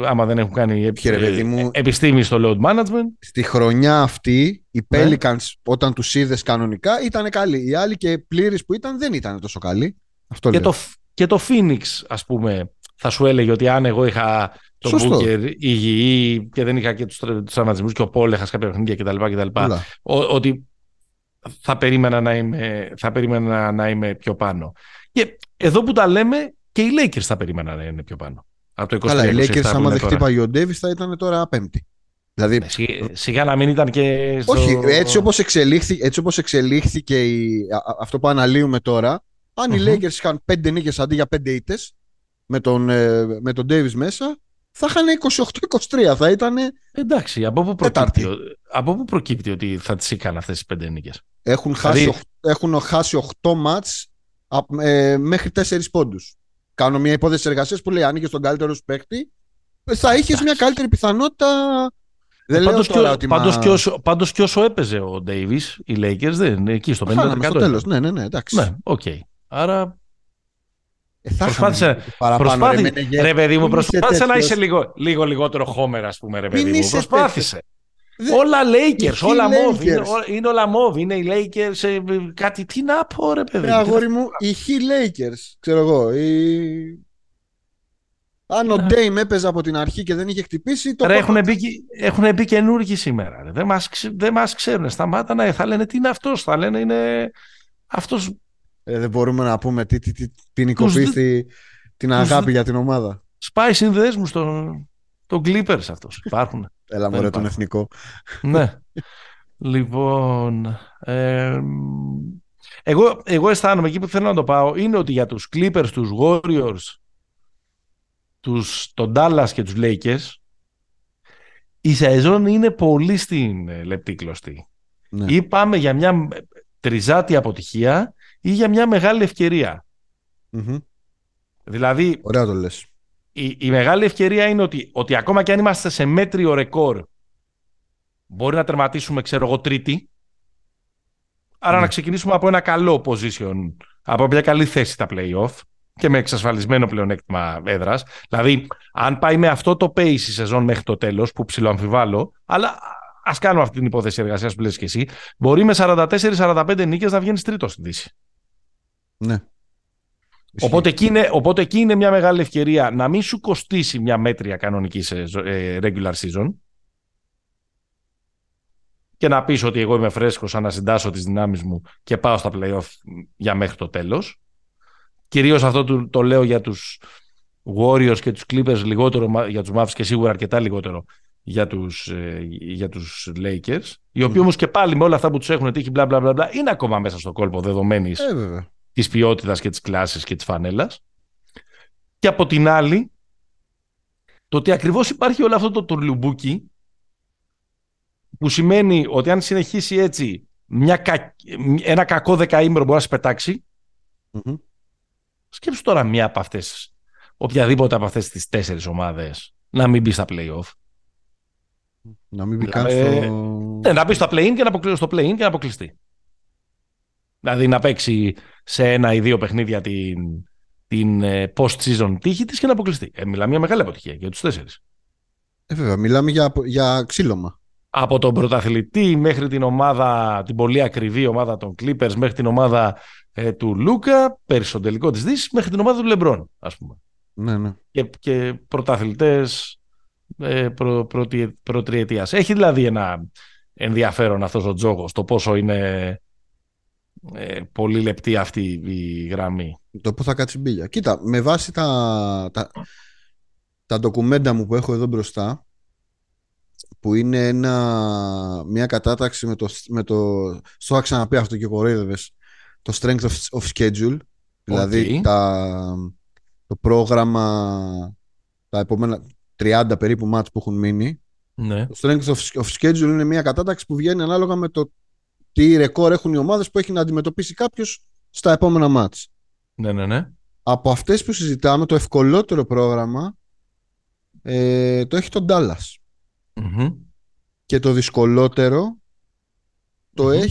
άμα δεν έχουν κάνει επιστήμη στο load management. Στη χρονιά αυτή, οι Pelicans, όταν τους είδες κανονικά, ήταν καλοί. Οι άλλοι και πλήρης που ήταν, δεν ήταν τόσο καλοί. Αυτό και, το Phoenix, ας πούμε, θα σου έλεγε ότι αν εγώ είχα τον Booker υγιή και δεν είχα και τους τραυματισμούς και ο Paul, έχασε κάποια παιχνίδια κτλ. Ότι θα περίμενα να είμαι πιο πάνω. Και εδώ που τα λέμε, και οι Lakers θα περίμεναν να είναι πιο πάνω. Από το 2023. Αλλά οι Lakers, άμα δεν χτύπαγε ο Ντέβις, θα ήταν τώρα πέμπτη. Δηλαδή, σιγά να μην ήταν και. Όχι, έτσι όπως εξελίχθηκε αυτό που αναλύουμε τώρα, αν οι Lakers είχαν 5 νίκες αντί για 5 ήττες, με τον Ντέβις μέσα, θα είχαν 28-23. Θα ήταν. Εντάξει, από πού προκύπτει ότι θα τις είχαν αυτές τις 5 νίκες? Έχουν χάσει 8 μάτς. Μέχρι 4 πόντους. Κάνω μια υπόθεση εργασίας που λέει: αν είχες τον καλύτερο σου παίκτη, θα είχες μια καλύτερη πιθανότητα. Πάντως και όσο έπαιζε ο Ντέιβις, οι Lakers δεν είναι εκεί στο 50%. Χάναμε στο τέλος. Ναι, εντάξει. Ναι, okay. Άρα. Προσπάθησε να είσαι λίγο λιγότερο Χόμερ, ας πούμε, ρε παιδί μου. Προσπάθησε. Όλα Lakers, όλα Mov. Είναι όλα Mov, είναι οι Lakers. Κάτι τι να πω, ρε παιδί. Αγόρι μου, οι χι Lakers, ξέρω εγώ. Αν ο Dame έπαιζε από την αρχή και δεν είχε χτυπήσει. Έχουν μπει καινούργοι σήμερα. Δεν μας ξέρουν. Σταμάτα να λένε τι είναι αυτός. Θα λένε είναι αυτός. Δεν μπορούμε να πούμε τι ποινικοποιήθη την αγάπη για την ομάδα. Σπάει συνδέσμους τον Clippers αυτός. Υπάρχουν. Έλα μωρέ τον εθνικό. Ναι. Λοιπόν, εγώ αισθάνομαι εκεί που θέλω να το πάω είναι ότι για τους Clippers, τους Warriors, τον Dallas και τους Lakers η σεζόν είναι πολύ στην λεπτή κλωστή. Ναι. Ή πάμε για μια τριζάτη αποτυχία ή για μια μεγάλη ευκαιρία. Mm-hmm. Δηλαδή. Ωραία το λες. Η μεγάλη ευκαιρία είναι ότι ακόμα και αν είμαστε σε μέτριο ρεκόρ μπορεί να τερματίσουμε, ξέρω εγώ, τρίτη. Άρα να ξεκινήσουμε από ένα καλό position, από μια καλή θέση τα play-off και με εξασφαλισμένο πλεονέκτημα έδρας. Δηλαδή, αν πάει με αυτό το pace η σεζόν μέχρι το τέλος, που ψιλοαμφιβάλλω, αλλά ας κάνουμε αυτή την υπόθεση εργασίας που λες και εσύ, μπορεί με 44-45 νίκες να βγαίνεις τρίτος στην Δύση. Ναι. Οπότε εκεί είναι μια μεγάλη ευκαιρία να μην σου κοστίσει μια μέτρια κανονική regular season και να πεις ότι εγώ είμαι φρέσκος, ανασυντάσω τις δυνάμεις μου και πάω στα play-off για μέχρι το τέλος. Κυρίως αυτό το λέω για τους Warriors και τους Clippers, λιγότερο για τους Mavs και σίγουρα αρκετά λιγότερο για τους Lakers, οι οποίοι όμως και πάλι με όλα αυτά που τους έχουν τύχει μπλα μπλα μπλα είναι ακόμα μέσα στο κόλπο δεδομένης της ποιότητας και της κλάσης και της φανέλας. Και από την άλλη, το ότι ακριβώς υπάρχει όλο αυτό το τουρλουμπούκι, που σημαίνει ότι αν συνεχίσει έτσι, ένα κακό δεκαήμερο μπορεί να σε πετάξει. Mm-hmm. Σκέψου τώρα μία από αυτές, οποιαδήποτε από αυτές τις 4 ομάδες, να μην μπει στα play-off. Να μην μπει να μπει στα play-in και να αποκλειστεί. Δηλαδή να παίξει σε 1 ή 2 παιχνίδια την post-season τύχη της και να αποκλειστεί. Μιλάμε για μεγάλη αποτυχία για τους 4. Βέβαια, μιλάμε για ξύλωμα. Από τον πρωταθλητή μέχρι την ομάδα, την πολύ ακριβή ομάδα των Clippers, μέχρι την ομάδα του Λούκα, πέρυσι στον τελικό της Δύσης, μέχρι την ομάδα του LeBron, ας πούμε. Ναι, ναι. Και πρωταθλητές προτριετίας. Έχει δηλαδή ένα ενδιαφέρον αυτός ο τζόγος, το πόσο είναι πολύ λεπτή αυτή η γραμμή. Το πού θα κάτσει μπίλια. Κοίτα, με βάση τα ντοκουμέντα μου που έχω εδώ μπροστά, που είναι μια κατάταξη στο ξαναπεί αυτό και κοροϊδεύες, το strength of schedule, δηλαδή το πρόγραμμα, τα επόμενα 30 περίπου μάτς που έχουν μείνει. Ναι. Το strength of schedule είναι μια κατάταξη που βγαίνει ανάλογα με το τι ρεκόρ έχουν οι ομάδες που έχει να αντιμετωπίσει κάποιος στα επόμενα μάτς. Ναι, ναι, ναι. Από αυτές που συζητάμε, το ευκολότερο πρόγραμμα το έχει το Dallas. Mm-hmm. Και το δυσκολότερο το, mm-hmm.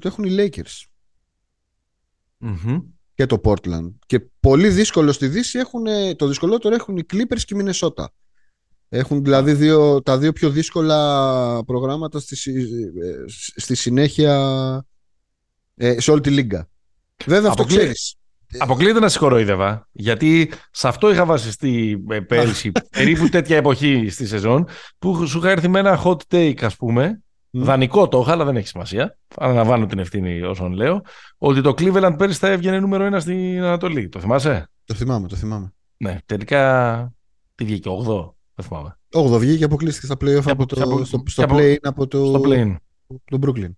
Το έχουν οι Lakers. Mm-hmm. Και το Portland. Και πολύ δύσκολο στη Δύση το δυσκολότερο έχουν οι Clippers και η Minnesota. Έχουν δηλαδή τα δύο πιο δύσκολα προγράμματα στη συνέχεια σε όλη τη λίγκα. Βέβαια αυτό ξέρεις. Αποκλείεται να συγχωροϊδεύα, γιατί σε αυτό είχα βασιστεί πέρυσι περίπου τέτοια εποχή στη σεζόν, που σου είχα έρθει με ένα hot take, ας πούμε, δανεικό το είχα, αλλά δεν έχει σημασία, αναλαμβάνω την ευθύνη όσων λέω, ότι το Cleveland πέρυσι θα έβγαινε νούμερο 1 στην Ανατολή. Το θυμάσαι? Το θυμάμαι. Ναι, τελικά τι βγήκε, 8? Δεν θυμάμαι. 8 βγήκε και αποκλείστηκε στα play-off στο play-in από τον Brooklyn.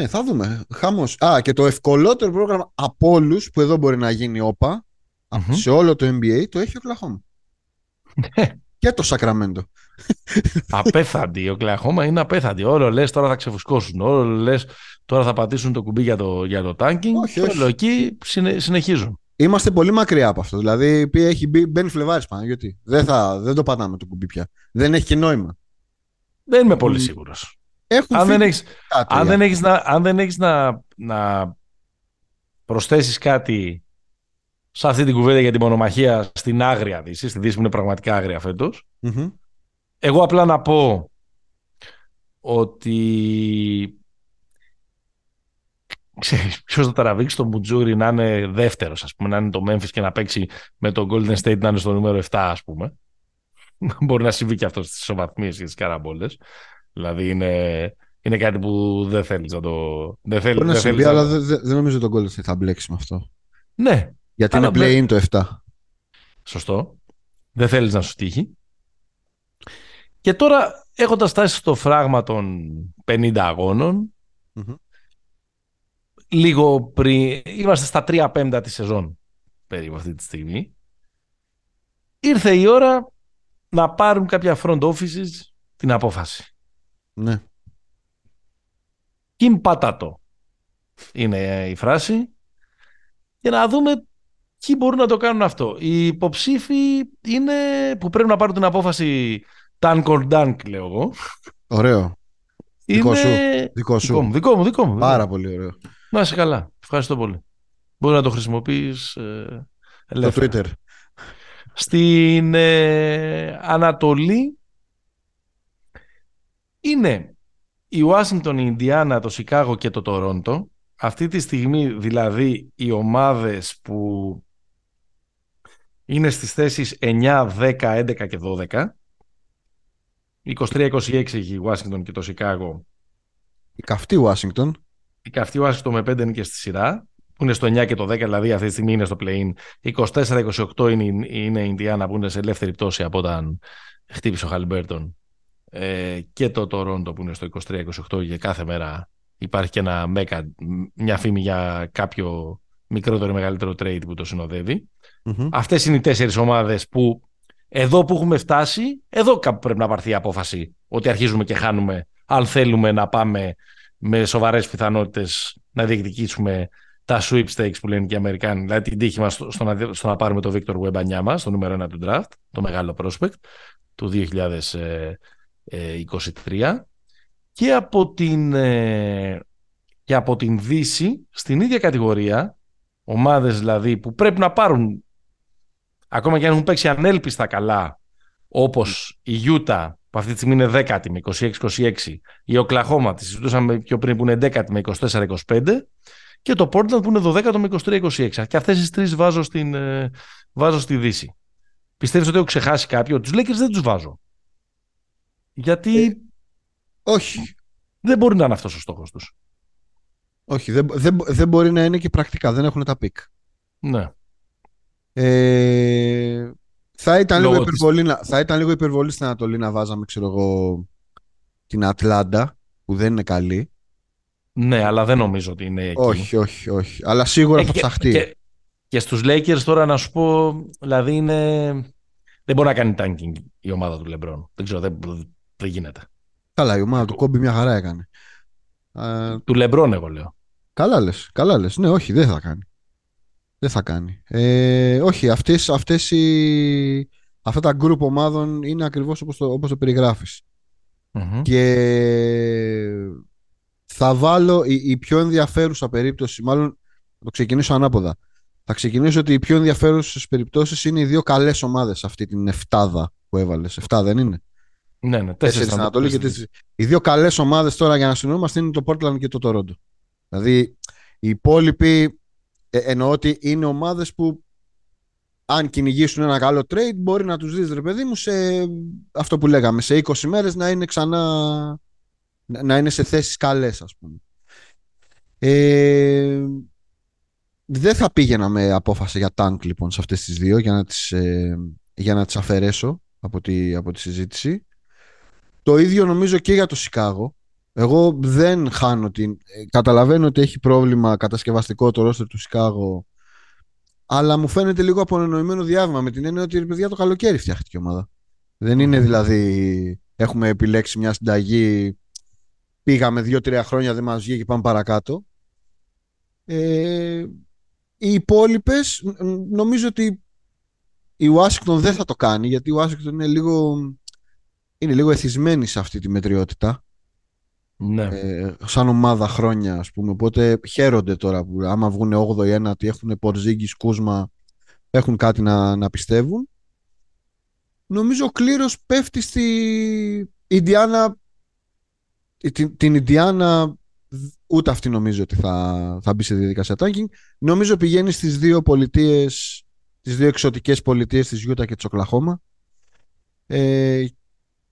Ναι, θα δούμε. Χαμός. Και το ευκολότερο πρόγραμμα από όλους που εδώ μπορεί να γίνει όπα, mm-hmm. σε όλο το NBA, το έχει ο Oklahoma. Και το Sacramento. Απέθαντη. Ο Oklahoma είναι απέθαντη. Όλο λες τώρα θα ξεφουσκώσουν. Όλο λες τώρα θα πατήσουν το κουμπί για το tanking. Όχι. Όλο εκεί συνεχίζουν. Είμαστε πολύ μακριά από αυτό. Δηλαδή μπαίνει Φλεβάρης πάνω. Γιατί δεν το πατάμε το κουμπί πια. Δεν έχει και νόημα. Δεν είμαι πολύ σίγουρος. Αν δεν έχεις να προσθέσεις κάτι σε αυτή την κουβέντα για τη μονομαχία στην άγρια Δύση, στη Δύση που είναι πραγματικά άγρια φέτος, mm-hmm. εγώ απλά να πω ότι ποιος θα τραβήξει το μπουτζούρι να είναι δεύτερος, ας πούμε, να είναι το Memphis και να παίξει με το Golden State να είναι στο νούμερο 7, ας πούμε. Μπορεί να συμβεί και αυτό στις ισοβαθμίες και τις καραμπόλες. Δηλαδή είναι κάτι που δεν θέλεις να το. Μπορεί να συμβεί, αλλά δεν νομίζω τον Golden State θα μπλέξει με αυτό. Ναι. Γιατί είναι play-in το 7. Σωστό. Δεν θέλεις να σου τύχει. Και τώρα έχοντας φτάσει στο φράγμα των 50 αγώνων, mm-hmm. λίγο πριν. Είμαστε στα 3/5 της σεζόν περίπου αυτή τη στιγμή. Ήρθε η ώρα να πάρουν κάποια front offices την απόφαση. Ναι. Κιμ πατάτο είναι η φράση, για να δούμε ποιοι μπορούν να το κάνουν αυτό. Οι υποψήφοι είναι που πρέπει να πάρουν την απόφαση Tank or Dunk, λέω εγώ. Ωραίο. Δικό σου. Δικό μου. Πάρα πολύ ωραίο. Να είσαι καλά. Ευχαριστώ πολύ. Μπορεί να το χρησιμοποιείς ελεύθερα. Το Twitter. Στην Ανατολή είναι η Ουάσινγκτον, η Ινδιάνα, το Σικάγο και το Τορόντο. Αυτή τη στιγμή δηλαδή οι ομάδες που είναι στις θέσεις 9, 10, 11 και 12. 23, 26 έχει η Ουάσινγκτον και το Σικάγο. Η καυτή Ουάσινγκτον με 5 νίκες στη σειρά, που είναι στο 9 και το 10, δηλαδή αυτή τη στιγμή είναι στο play-in. 24, 28 είναι η Ινδιάνα που είναι σε ελεύθερη πτώση από όταν χτύπησε ο Χαλμπέρτον. Και το Τορόντο που είναι στο 23-28 και κάθε μέρα υπάρχει και μια φήμη για κάποιο μικρότερο ή μεγαλύτερο trade που το συνοδεύει. Mm-hmm. Αυτές είναι οι 4 ομάδες που εδώ που έχουμε φτάσει, εδώ κάπου πρέπει να πάρθει η απόφαση ότι αρχίζουμε και χάνουμε αν θέλουμε να πάμε με σοβαρές πιθανότητες να διεκδικήσουμε τα sweepstakes που λένε και οι Αμερικάνοι, δηλαδή την τύχη μας στο να πάρουμε το Βίκτορ Γουεμπανιάμα στο νούμερο 1 του draft, το μεγάλο prospect του 2023, και από την Δύση στην ίδια κατηγορία ομάδες δηλαδή που πρέπει να πάρουν ακόμα και αν έχουν παίξει ανέλπιστα καλά, όπως η Utah που αυτή τη στιγμή είναι 10η με 26-26, η Oklahoma τη συζητούσαμε πιο πριν που είναι 10η με 24-25 και το Portland που είναι 12ο με 23-26, και αυτές τις τρεις βάζω στη Δύση. Πιστεύεις ότι έχω ξεχάσει κάποιον? Τους Lakers δεν τους βάζω. Γιατί... όχι. Δεν μπορεί να είναι αυτός ο στόχος τους. Όχι, δεν μπορεί να είναι και πρακτικά. Δεν έχουν τα πικ. Ναι. Θα ήταν λίγο υπερβολή, στην Ανατολή να βάζαμε, ξέρω εγώ, την Ατλάντα, που δεν είναι καλή. Ναι, αλλά δεν νομίζω ότι είναι εκεί. Όχι. Αλλά σίγουρα θα ψαχτεί. Και στους Lakers τώρα να σου πω, δηλαδή είναι... δεν μπορεί να κάνει tanking η ομάδα του LeBron. Δεν ξέρω, δεν γίνεται. Καλά, η ομάδα του Kobe μια χαρά έκανε. Του LeBron εγώ λέω. Καλά λες. Ναι, όχι, δεν θα κάνει. Όχι, αυτά τα group ομάδων είναι ακριβώς όπως το περιγράφεις. Mm-hmm. Και θα βάλω η πιο ενδιαφέρουσα περίπτωση, μάλλον το ξεκινήσω ανάποδα. Θα ξεκινήσω ότι οι πιο ενδιαφέρουσες περιπτώσεις είναι οι δύο καλές ομάδες, αυτή την εφτάδα που έβαλες. Εφτά δεν είναι? Ναι, τέσσερις στην Ανατολή. Οι δύο καλές ομάδες τώρα για να συνεννοούμαστε είναι το Portland και το Toronto. Δηλαδή οι υπόλοιποι, εννοώ ότι είναι ομάδες που αν κυνηγήσουν ένα καλό trade μπορεί να τους δεις, ρε παιδί μου, σε αυτό που λέγαμε, σε 20 μέρες να είναι ξανά, να είναι σε θέσεις καλές, ας πούμε. Δεν θα πήγαινα με απόφαση για tank λοιπόν σε αυτές τις δύο, για να τις αφαιρέσω από τη συζήτηση. Το ίδιο νομίζω και για το Σικάγο. Εγώ δεν χάνω την... Καταλαβαίνω ότι έχει πρόβλημα κατασκευαστικό το roster του Σικάγο, αλλά μου φαίνεται λίγο απονενοημένο διάβημα, με την έννοια ότι, παιδιά, το καλοκαίρι φτιάχτηκε η ομάδα. Δεν είναι δηλαδή έχουμε επιλέξει μια συνταγή, πήγαμε 2-3 χρόνια, δεν μας βγήκε, πάμε παρακάτω. Οι υπόλοιπες νομίζω ότι η Ουάσιγκτον δεν θα το κάνει, γιατί η Ουάσιγκτον είναι λίγο εθισμένη σε αυτή τη μετριότητα. Ναι. Σαν ομάδα χρόνια, ας πούμε. Οπότε χαίρονται τώρα που άμα βγουν 8η, 9η, έχουν Πορζίγκης, Κούσμα, έχουν κάτι να πιστεύουν. Νομίζω ο κλήρος πέφτει στη Ιντιάνα. Την Ιντιάνα ούτε αυτή νομίζω ότι θα μπει σε διαδικασία tanking. Νομίζω πηγαίνει στις δύο πολιτείες, τις δύο εξωτικές πολιτείες της Utah και της Οκλαχώμα.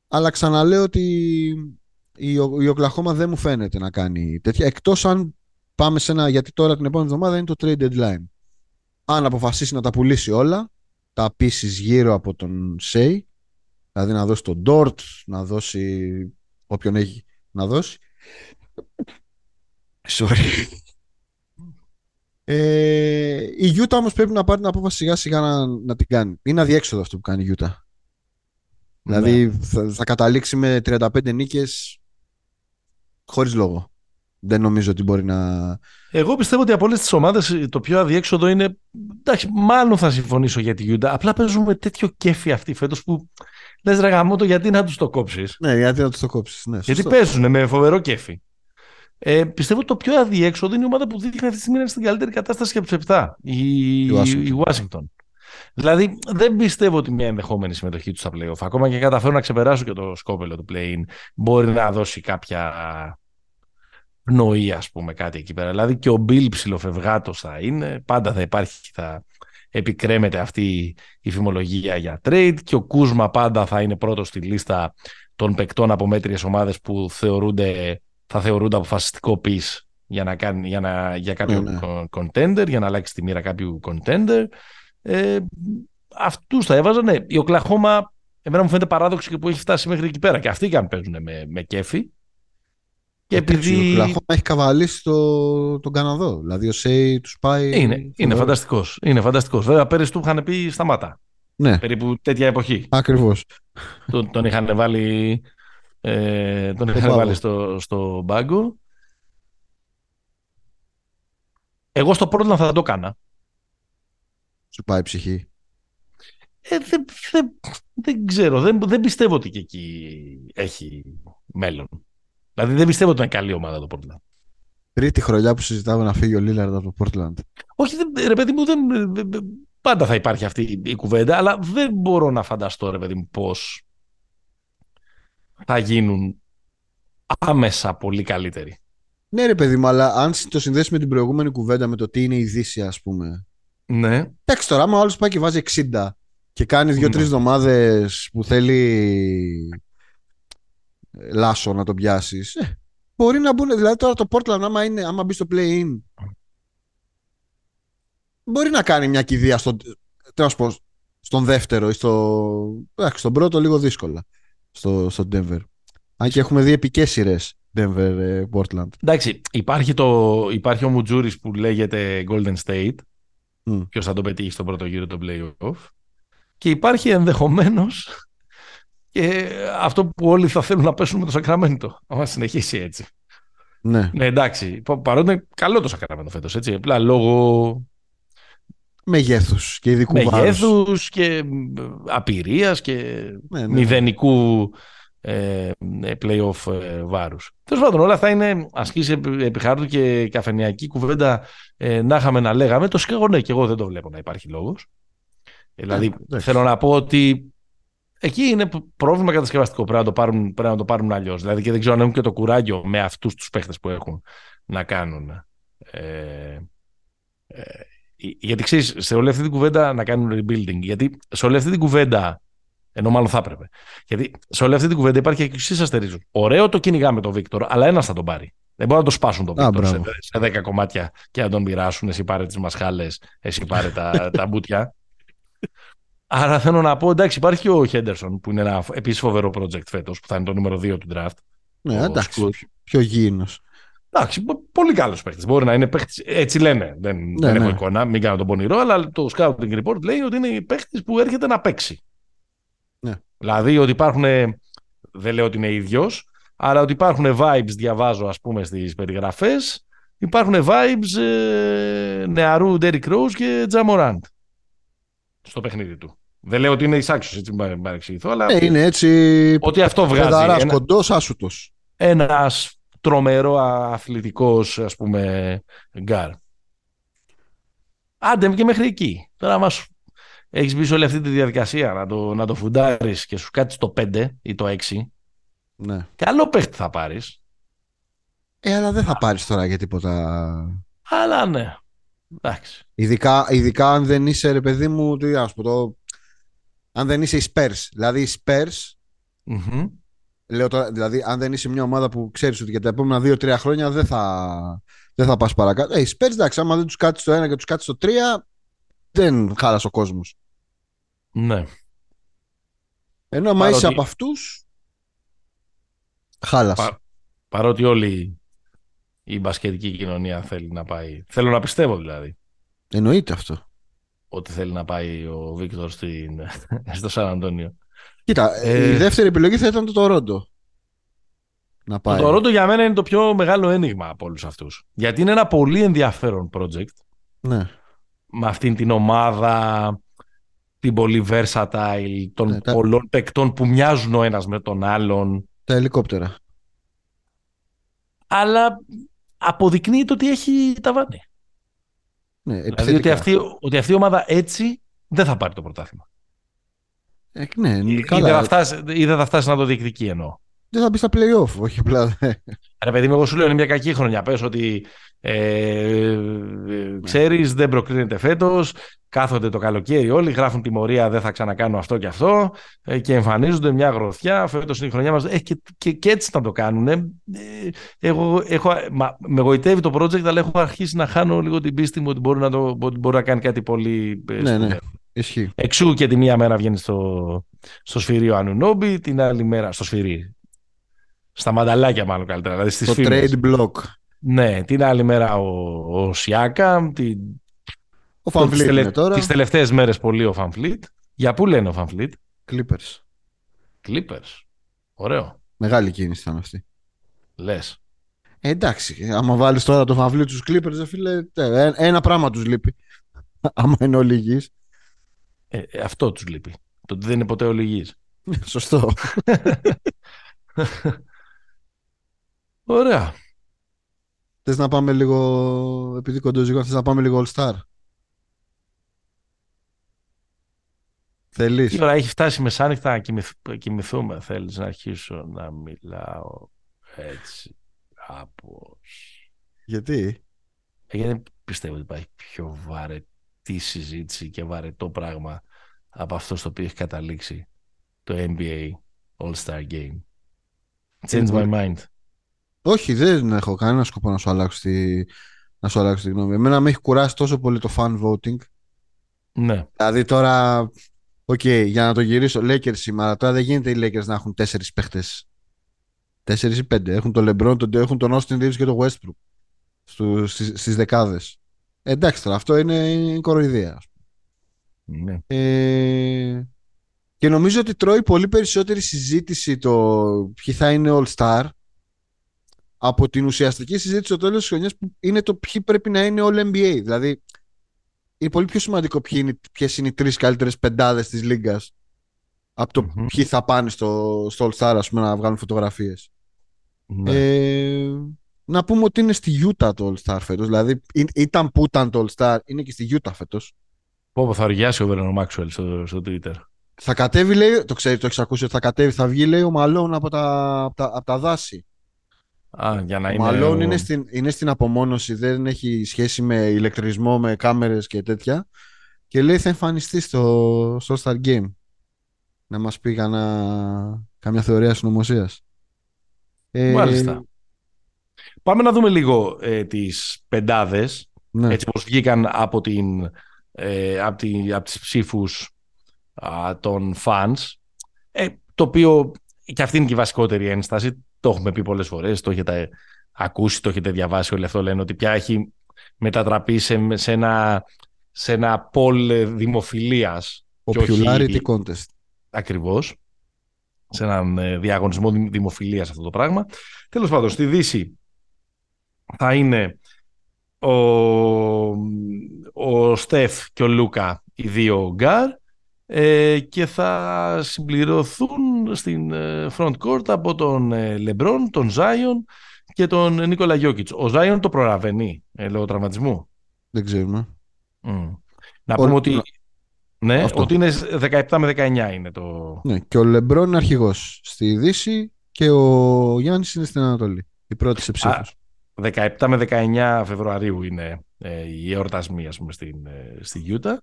Αλλά ξαναλέω ότι η Οκλαχώμα δεν μου φαίνεται να κάνει τέτοια, εκτός αν πάμε σε ένα, γιατί τώρα την επόμενη εβδομάδα είναι το trade deadline. Αν αποφασίσει να τα πουλήσει όλα, τα πίσεις γύρω από τον Σέι, δηλαδή να δώσει τον Ντόρτ, να δώσει όποιον έχει να δώσει. Sorry. Η Utah όμως πρέπει να πάρει την απόφαση σιγά σιγά να την κάνει. Είναι αδιέξοδο αυτό που κάνει η Utah. Ναι. Δηλαδή θα καταλήξει με 35 νίκες χωρίς λόγο. Δεν νομίζω ότι μπορεί να... Εγώ πιστεύω ότι από όλες τις ομάδες το πιο αδιέξοδο είναι... Εντάξει, μάλλον θα συμφωνήσω για τη Utah. Απλά παίζουμε τέτοιο κέφι αυτοί φέτος που... Λες, ρε γαμώτο, γιατί να τους το κόψεις? Ναι, γιατί να τους το κόψεις, ναι. Γιατί παίζουν με φοβερό κέφι. Πιστεύω ότι το πιο αδιέξοδο είναι η ομάδα που δείχνει αυτή τη στιγμή να είναι στην καλύτερη κατάσταση από τους 7. Η Washington. Δηλαδή, δεν πιστεύω ότι μια ενδεχόμενη συμμετοχή του στα play-off, ακόμα και καταφέρω να ξεπεράσω και το σκόπελο του play-in, μπορεί να δώσει κάποια πνοή, ας πούμε, κάτι εκεί πέρα. Δηλαδή, και ο Μπιλ ψιλοφευγάτος θα είναι, πάντα θα υπάρχει και θα επικρέμεται αυτή η φημολογία για trade, και ο Κούσμα πάντα θα είναι πρώτος στη λίστα των παικτών από μέτριες ομάδες που θα θεωρούνται αποφασιστικό piece για κάποιο contender, για να αλλάξει τη μοίρα κάποιου contender. Αυτούς θα έβαζαν. Ναι. Η Οκλαχώμα, εμένα μου φαίνεται παράδοξο και που έχει φτάσει μέχρι εκεί πέρα. Και αυτοί και αν παίζουν με κέφι. Και επειδή... Η Οκλαχώμα έχει καβαλήσει τον Καναδό. Δηλαδή ο Σέι τους πάει. Είναι φανταστικός. Βέβαια πέρυσι του είχαν πει σταμάτα. Ναι. Περίπου τέτοια εποχή. Ακριβώς. Τον είχαν βάλει, στο μπάγκο. Εγώ στο Portland θα το κάνα. Σου πάει η ψυχή? Δεν ξέρω. Δεν πιστεύω ότι και εκεί έχει μέλλον. Δηλαδή δεν πιστεύω ότι είναι καλή ομάδα το Portland. Τρίτη χρονιά που συζητάμε να φύγει ο Λίλαρντ από το Portland. Όχι, ρε παιδί μου, πάντα θα υπάρχει αυτή η κουβέντα, αλλά δεν μπορώ να φανταστώ, ρε παιδί μου, πώς θα γίνουν άμεσα πολύ καλύτεροι. Ναι, ρε παιδί μου, αλλά αν το συνδέσει με την προηγούμενη κουβέντα, με το τι είναι η Δύση, ας πούμε. Ναι. Εντάξει τώρα, άμα ο άλλος πάει και βάζει 60 και κάνει 2-3 εβδομάδες που θέλει λάσο να τον πιάσεις, μπορεί να μπουν. Δηλαδή τώρα το Portland άμα μπει στο play-in, μπορεί να κάνει μια κηδεία στον δεύτερο ή στον πρώτο, λίγο δύσκολα στο Denver. Αν και έχουμε δει επικές σειρές Denver-Portland. Εντάξει, υπάρχει ο Μουτζούρης που λέγεται Golden State. Ποιος θα το πετύχει στον πρώτο γύρο το play-off. Και υπάρχει ενδεχομένως και αυτό που όλοι θα θέλουν να πέσουν με το Sacramento, άμα συνεχίσει έτσι. Ναι, εντάξει. Παρότι είναι καλό το Sacramento φέτος, έτσι. Απλά λόγω μεγέθους και ειδικού βάρους. Μεγέθους και απειρίας και μηδενικού play-off βάρους. Τέλος πάντων, όλα αυτά είναι ασκήσεις επιχάρτου και καφενειακή κουβέντα να είχαμε να λέγαμε. Το σκέγω, ναι, και εγώ δεν το βλέπω να υπάρχει λόγος. Δηλαδή, θέλω να πω ότι εκεί είναι πρόβλημα κατασκευαστικό. Πρέπει να το πάρουν αλλιώς. Δηλαδή, και δεν ξέρω αν έχουν και το κουράγιο με αυτούς τους παίχτες που έχουν να κάνουν. Γιατί ξέρεις, σε όλη αυτή την κουβέντα να κάνουν rebuilding. Γιατί σε όλη αυτή την κουβέντα, ενώ μάλλον θα έπρεπε. Γιατί σε όλη αυτή την κουβέντα υπάρχει και εξής αστερίζος. Ωραίο το κυνηγά με τον Βίκτορ, αλλά ένας θα τον πάρει. Δεν μπορούν να το σπάσουν τον Βίκτορ σε 10 κομμάτια και να τον μοιράσουν. Εσύ πάρε τις μασχάλες, εσύ πάρε τα μπουτια. Άρα θέλω να πω, εντάξει, υπάρχει και ο Χέντερσον που είναι ένα επίσης φοβερό project φέτος, που θα είναι το νούμερο 2 του draft. Ναι, εντάξει. Πιο γήινος. Εντάξει, πολύ καλός παίχτης. Μπορεί να είναι παίχτης, έτσι λένε. Δεν έχω εικόνα, μην κάνω τον πονηρό, αλλά το scouting report λέει ότι είναι παίχτης που έρχεται να παίξει. Ναι. Δηλαδή ότι υπάρχουν, δεν λέω ότι είναι ίδιος, αλλά ότι υπάρχουν vibes, διαβάζω ας πούμε στις περιγραφές, υπάρχουν vibes νεαρού Derrick Rose και Ja Morant στο παιχνίδι του. Δεν λέω ότι είναι εισάξιος, έτσι μην παρεξηγηθώ, αλλά είναι έτσι ότι αυτό βγάζει. Πεδαράς, κοντός, άσουτος. Ένας τρομερό αθλητικός, ας πούμε, γκάρ. Άντε και μέχρι εκεί. Τώρα μας έχεις μπει σε όλη αυτή τη διαδικασία να το φουντάρεις και σου κάτσεις το 5 ή το 6. Ναι. Καλό παίχτη θα πάρεις. Αλλά δεν θα πάρεις τώρα για τίποτα. Αλλά ναι. Ειδικά αν δεν είσαι, ρε παιδί μου, αν δεν είσαι οι Spurs. Δηλαδή οι Spurs, λέω τώρα, δηλαδή αν δεν είσαι μια ομάδα που ξέρεις ότι για τα επόμενα 2-3 χρόνια δεν θα πας παρακάτω. Οι Spurs, εντάξει, άμα δεν τους κάτσεις το 1 και τους κάτσεις το 3, δεν χάλασε ο κόσμος. Ναι. Ενώ άμα είσαι από αυτούς, χάλασε. Παρότι όλοι η μπασκετική κοινωνία θέλει να πάει. Θέλω να πιστεύω δηλαδή. Εννοείται αυτό. Ότι θέλει να πάει ο Βίκτορ στο Σαν Αντώνιο. Κοίτα, η δεύτερη επιλογή θα ήταν το Τορόντο. Να πάει. Το Τορόντο για μένα είναι το πιο μεγάλο ένιγμα από όλους αυτούς. Γιατί είναι ένα πολύ ενδιαφέρον project. Ναι. Με αυτήν την ομάδα, την πολύ versatile, των πολλών παικτών που μοιάζουν ο ένας με τον άλλον. Τα ελικόπτερα. Αλλά αποδεικνύεται ότι έχει ταβάνι. Ναι, δηλαδή ότι αυτή η ομάδα έτσι δεν θα πάρει το πρωτάθλημα. Ναι, ή δεν θα φτάσει να το διεκδικεί, εννοώ. Δεν θα μπει στα play-off, όχι απλά. Ρε παιδί μου, εγώ σου λέω είναι μια κακή χρονιά. Πες ότι ξέρεις, δεν προκρίνεται φέτος, κάθονται το καλοκαίρι όλοι, γράφουν τιμωρία, δεν θα ξανακάνω αυτό και αυτό και εμφανίζονται μια γροθιά. Φέτος είναι η χρονιά μας και έτσι να το κάνουν. Με γοητεύει το project, αλλά έχω αρχίσει να χάνω λίγο την πίστη μου ότι μπορεί να κάνει κάτι πολύ. Ναι. Ισχύει. Εξού και τη μία μέρα βγαίνει στο σφυρί ο Ανουνόμπι, την άλλη μέρα στο σφυρί. Στα μανταλάκια, μάλλον καλύτερα. Δηλαδή στις φήμες. Trade block. Ναι, την άλλη μέρα ο Σιάκα. Ο Φανφλίτ είναι τώρα. Τις τελευταίες μέρες πολύ ο Φανφλίτ. Για πού λένε ο Φανφλίτ? Clippers. Ωραίο. Μεγάλη κίνηση ήταν αυτή. Λες. Εντάξει, άμα βάλεις τώρα το Φανφλίτ στους Clippers, φίλε, ένα πράγμα τους λείπει. Άμα είναι όλοι υγιείς. Αυτό τους λείπει. Το ότι δεν είναι ποτέ όλοι υγιείς. Σωστό. Ωραία. Θες να πάμε λίγο, επειδή κοντοζυγό, θες να πάμε λίγο All-Star? Θέλεις? Η ώρα έχει φτάσει μεσάνυχτα να κοιμηθούμε. Θέλεις να αρχίσω να μιλάω έτσι κάπως? Γιατί? Γιατί πιστεύω ότι υπάρχει πιο βαρετή συζήτηση και βαρετό πράγμα από αυτό στο οποίο έχει καταλήξει το NBA All-Star Game. Change my mind. Όχι, δεν έχω κανένα σκοπό να σου αλλάξω τη γνώμη. Εμένα με έχει κουράσει τόσο πολύ το fan voting. Ναι. Δηλαδή τώρα, για να το γυρίσω, Lakers σήμερα. Τώρα δεν γίνεται οι Lakers να έχουν 4 παίχτες. 4 ή 5. Έχουν τον LeBron, έχουν τον Austin Reeves και τον Westbrook στις δεκάδες. Εντάξει τώρα, αυτό είναι κοροϊδία. Ναι. Και νομίζω ότι τρώει πολύ περισσότερη συζήτηση το ποιοι θα είναι All Star από την ουσιαστική συζήτηση στο τέλος της χρονιάς που είναι το ποιοι πρέπει να είναι All NBA. Δηλαδή είναι πολύ πιο σημαντικό ποιες είναι οι 3 καλύτερες πεντάδες της λίγκας από το ποιοι θα πάνε στο All Star, ας πούμε, να βγάλουν φωτογραφίες. Ναι. Να πούμε ότι είναι στη Utah το All Star φέτος. Δηλαδή ήταν που ήταν το All Star, είναι και στη Utah φέτος. Πω θα οργιάσει ο Βέρνον Μάξουελ στο Twitter. Θα κατέβει, λέει, το ξέρει, το έχεις ακούσει ότι θα κατέβει, θα βγει, λέει, ο Μαλόν από τα δάση. Α, για να ο Μαλόν είναι στην απομόνωση, δεν έχει σχέση με ηλεκτρισμό, με κάμερες και τέτοια. Και λέει θα εμφανιστεί στο Star Game. Να μας πει καμιά θεωρία συνωμοσίας. Μάλιστα. Πάμε να δούμε λίγο τις πεντάδες, ναι, έτσι όπως βγήκαν από τις ψήφους των fans, το οποίο και αυτή είναι και η βασικότερη ένσταση, το έχουμε πει πολλές φορές, το έχετε ακούσει, το έχετε διαβάσει, όλο αυτό λένε ότι πια έχει μετατραπεί σε ένα poll δημοφιλίας. Popularity contest. Ακριβώς. Σε έναν διαγωνισμό δημοφιλίας αυτό το πράγμα. Τέλος πάντων, στη Δύση θα είναι ο Στεφ και ο Λούκα, οι δύο γκάρ, και θα συμπληρωθούν στην front court από τον Λεμπρόν, τον Ζάιον και τον Νίκολα Γιόκιτς. Ο Ζάιον το προλαβαίνει λόγω τραυματισμού. Δεν ξέρουμε. Να πούμε ότι... Ναι, αυτό, ότι είναι 17 με 19 είναι το... Ναι, και ο Λεμπρόν είναι αρχηγός στη Δύση και ο Γιάννης είναι στην Ανατολή. Η πρώτη σε ψήφους. 17 με 19 Φεβρουαρίου είναι οι εορτασμοί, ας πούμε, στη Γιούτα.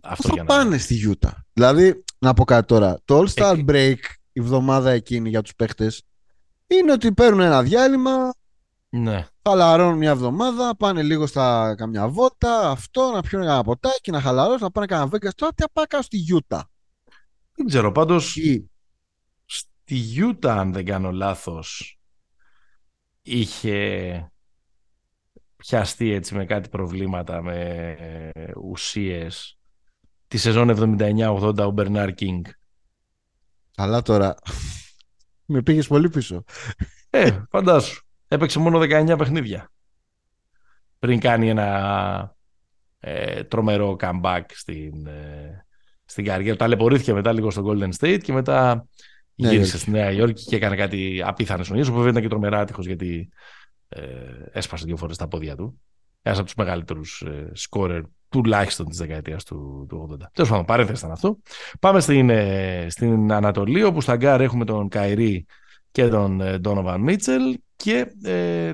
Αυτό θα πάνε στη Γιούτα. Δηλαδή, να πω κάτι τώρα. Το All Star Break, η εβδομάδα εκείνη για τους παίχτες, είναι ότι παίρνουν ένα διάλειμμα, ναι, χαλαρώνουν μια εβδομάδα, πάνε λίγο στα καμιά βότα, αυτό, να πιούν ένα ποτάκι, να χαλαρώσουν, να πάνε κανένα Vegas. Τώρα τι απάνε κάνω στη Γιούτα. Δεν ξέρω, πάντως στη Γιούτα, αν δεν κάνω λάθος, είχε πιαστεί έτσι με κάτι προβλήματα με ουσίες τη σεζόν 79-80 ο Μπερνάρ Κίνγκ. Αλλά τώρα με πήγες πολύ πίσω. Φαντάσου. Έπαιξε μόνο 19 παιχνίδια πριν κάνει ένα τρομερό comeback στην καριέρα. Ταλαιπωρήθηκε μετά λίγο στο Golden State και μετά γύρισε στη Νέα Υόρκη και έκανε κάτι απίθανες ονίες. Οπότε ήταν και τρομερά άτυχος γιατί έσπασε 2 φορές τα πόδια του. Ένας από τους μεγαλύτερους σκόρερ τουλάχιστον της δεκαετίας του 80. Τέλος πάντων, παρένθεση ήταν αυτό. Πάμε στην Ανατολή, όπου στα γκάρ έχουμε τον Καϊρί και τον Donovan Mitchell και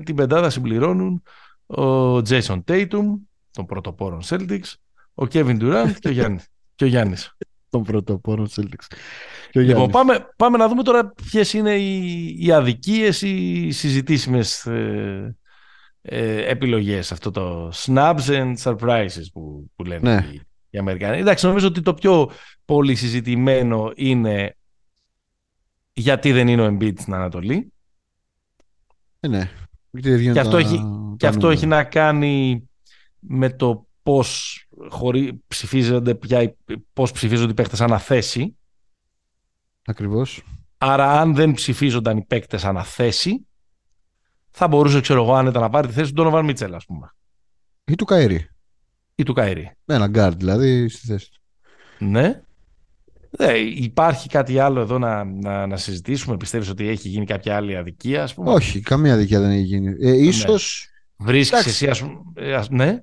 την πεντάδα συμπληρώνουν ο Jason Tatum, τον πρωτοπόρων Celtics, ο Kevin Durant και ο Γιάννης. Τον πρωτοπόρων Celtics. Λοιπόν, πάμε να δούμε τώρα ποιες είναι οι αδικίες, οι συζητήσιμες επιλογές. Αυτό το snubs and surprises που λένε, ναι, οι Αμερικανοί. Εντάξει, νομίζω ότι το πιο πολύ συζητημένο είναι γιατί δεν είναι ο Embiid στην Ανατολή. Ναι. Και αυτό, έχει να κάνει με το πώς ψηφίζονται οι παίκτες ανά θέση. Ακριβώς. Άρα αν δεν ψηφίζονταν οι παίκτες ανά θέση, θα μπορούσε, ξέρω εγώ, αν ήταν να πάρει τη θέση του Ντόνοβαν Μίτσελ, ας πούμε. Ή του Καϊρί. Με ένα γκάρντ δηλαδή στη θέση του. Ναι. Υπάρχει κάτι άλλο εδώ να συζητήσουμε? Πιστεύεις ότι έχει γίνει κάποια άλλη αδικία, ας πούμε? Όχι, καμία αδικία δεν έχει γίνει. Ίσως. Ναι. Βρίσκεις εσύ, ας πούμε. Ναι.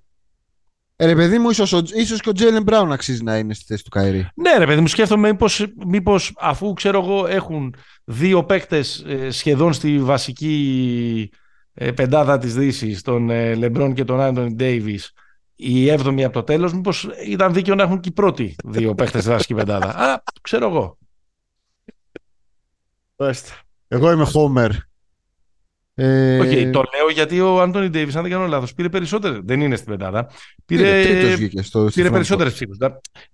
Ρε παιδί μου, ίσως και ο Jaylen Brown αξίζει να είναι στη θέση του Καϊρί. Ναι, ρε παιδί μου, σκέφτομαι μήπως αφού, ξέρω εγώ, έχουν 2 παίκτες σχεδόν στη βασική πεντάδα της Δύσης, τον LeBron και τον Anthony Davis, η 7η από το τέλος, μήπως ήταν δίκαιο να έχουν και οι πρώτοι δύο παίχτες στη βασική πεντάδα. Α, ξέρω εγώ. Εγώ είμαι Homer. Okay, το λέω γιατί ο Άντονι Ντέιβις, αν δεν κάνω λάθος, πήρε περισσότερες. Δεν είναι στην πεντάδα. Πήρε περισσότερες ψήφους.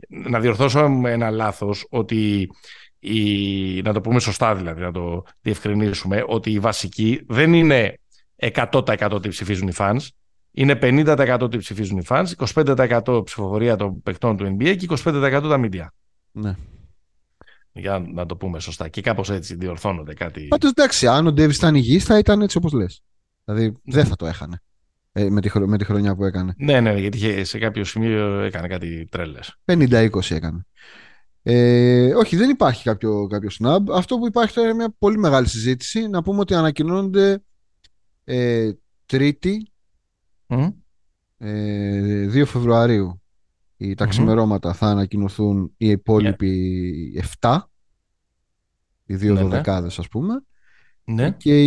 Να διορθώσω ένα λάθος, ότι να το πούμε σωστά, δηλαδή να το διευκρινίσουμε, ότι οι βασικοί δεν είναι 100% ότι ψηφίζουν οι fans. Είναι 50% ότι ψηφίζουν οι fans, 25% ψηφοφορία των παικτών του NBA και 25% τα media. Ναι. Για να το πούμε σωστά. Και κάπως έτσι διορθώνονται κάτι. Πάντως εντάξει, αν ο Ντέβις ήταν υγιής θα ήταν έτσι όπως λες. Δηλαδή δεν θα το έχανε με τη χρονιά που έκανε. Ναι, ναι, γιατί σε κάποιο σημείο έκανε κάτι τρέλες. 50-20 έκανε. Όχι, δεν υπάρχει κάποιο snub. Αυτό που υπάρχει τώρα είναι μια πολύ μεγάλη συζήτηση. Να πούμε ότι ανακοινώνονται Τρίτη 2 Φεβρουαρίου τα ξημερώματα θα ανακοινωθούν οι υπόλοιποι 7, οι δύο δωδεκάδες ας πούμε, και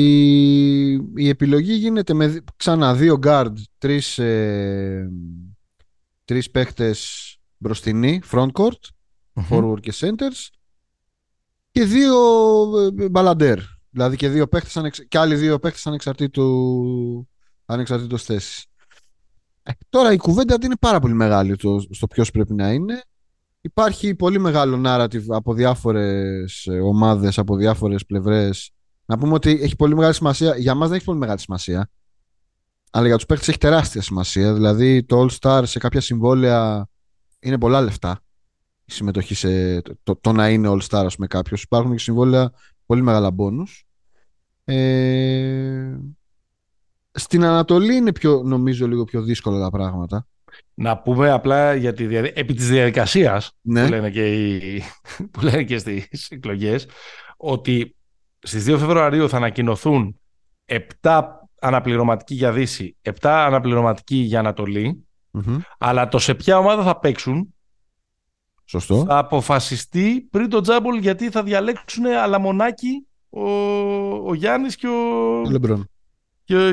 η επιλογή γίνεται με ξανά 2 guard, 3 παίκτες μπροστινή, front court, forward και centers, και 2 μπαλαντέρ, δηλαδή και, άλλοι 2 παίκτες ανεξαρτήτως θέσης. Τώρα η κουβέντα δεν είναι πάρα πολύ μεγάλη στο ποιος πρέπει να είναι. Υπάρχει πολύ μεγάλο narrative από διάφορες ομάδες, από διάφορες πλευρές. Να πούμε ότι έχει πολύ μεγάλη σημασία. Για μας δεν έχει πολύ μεγάλη σημασία, αλλά για τους παίκτες έχει τεράστια σημασία. Δηλαδή το All Star σε κάποια συμβόλαια είναι πολλά λεφτά, η συμμετοχή σε το να είναι All Star με κάποιος. Υπάρχουν και συμβόλαια πολύ μεγάλα μπόνους. Στην Ανατολή είναι νομίζω λίγο πιο δύσκολα τα πράγματα. Να πούμε απλά για επί της διαδικασίας, ναι, που λένε και στις εκλογές, ότι στις 2 Φεβρουαρίου θα ανακοινωθούν 7 αναπληρωματικοί για Δύση, 7 αναπληρωματικοί για Ανατολή, αλλά το σε ποια ομάδα θα παίξουν, σωστό, θα αποφασιστεί πριν το τζάμπολ, γιατί θα διαλέξουν αλαμονάκι ο Γιάννης και ο Λεμπρόν.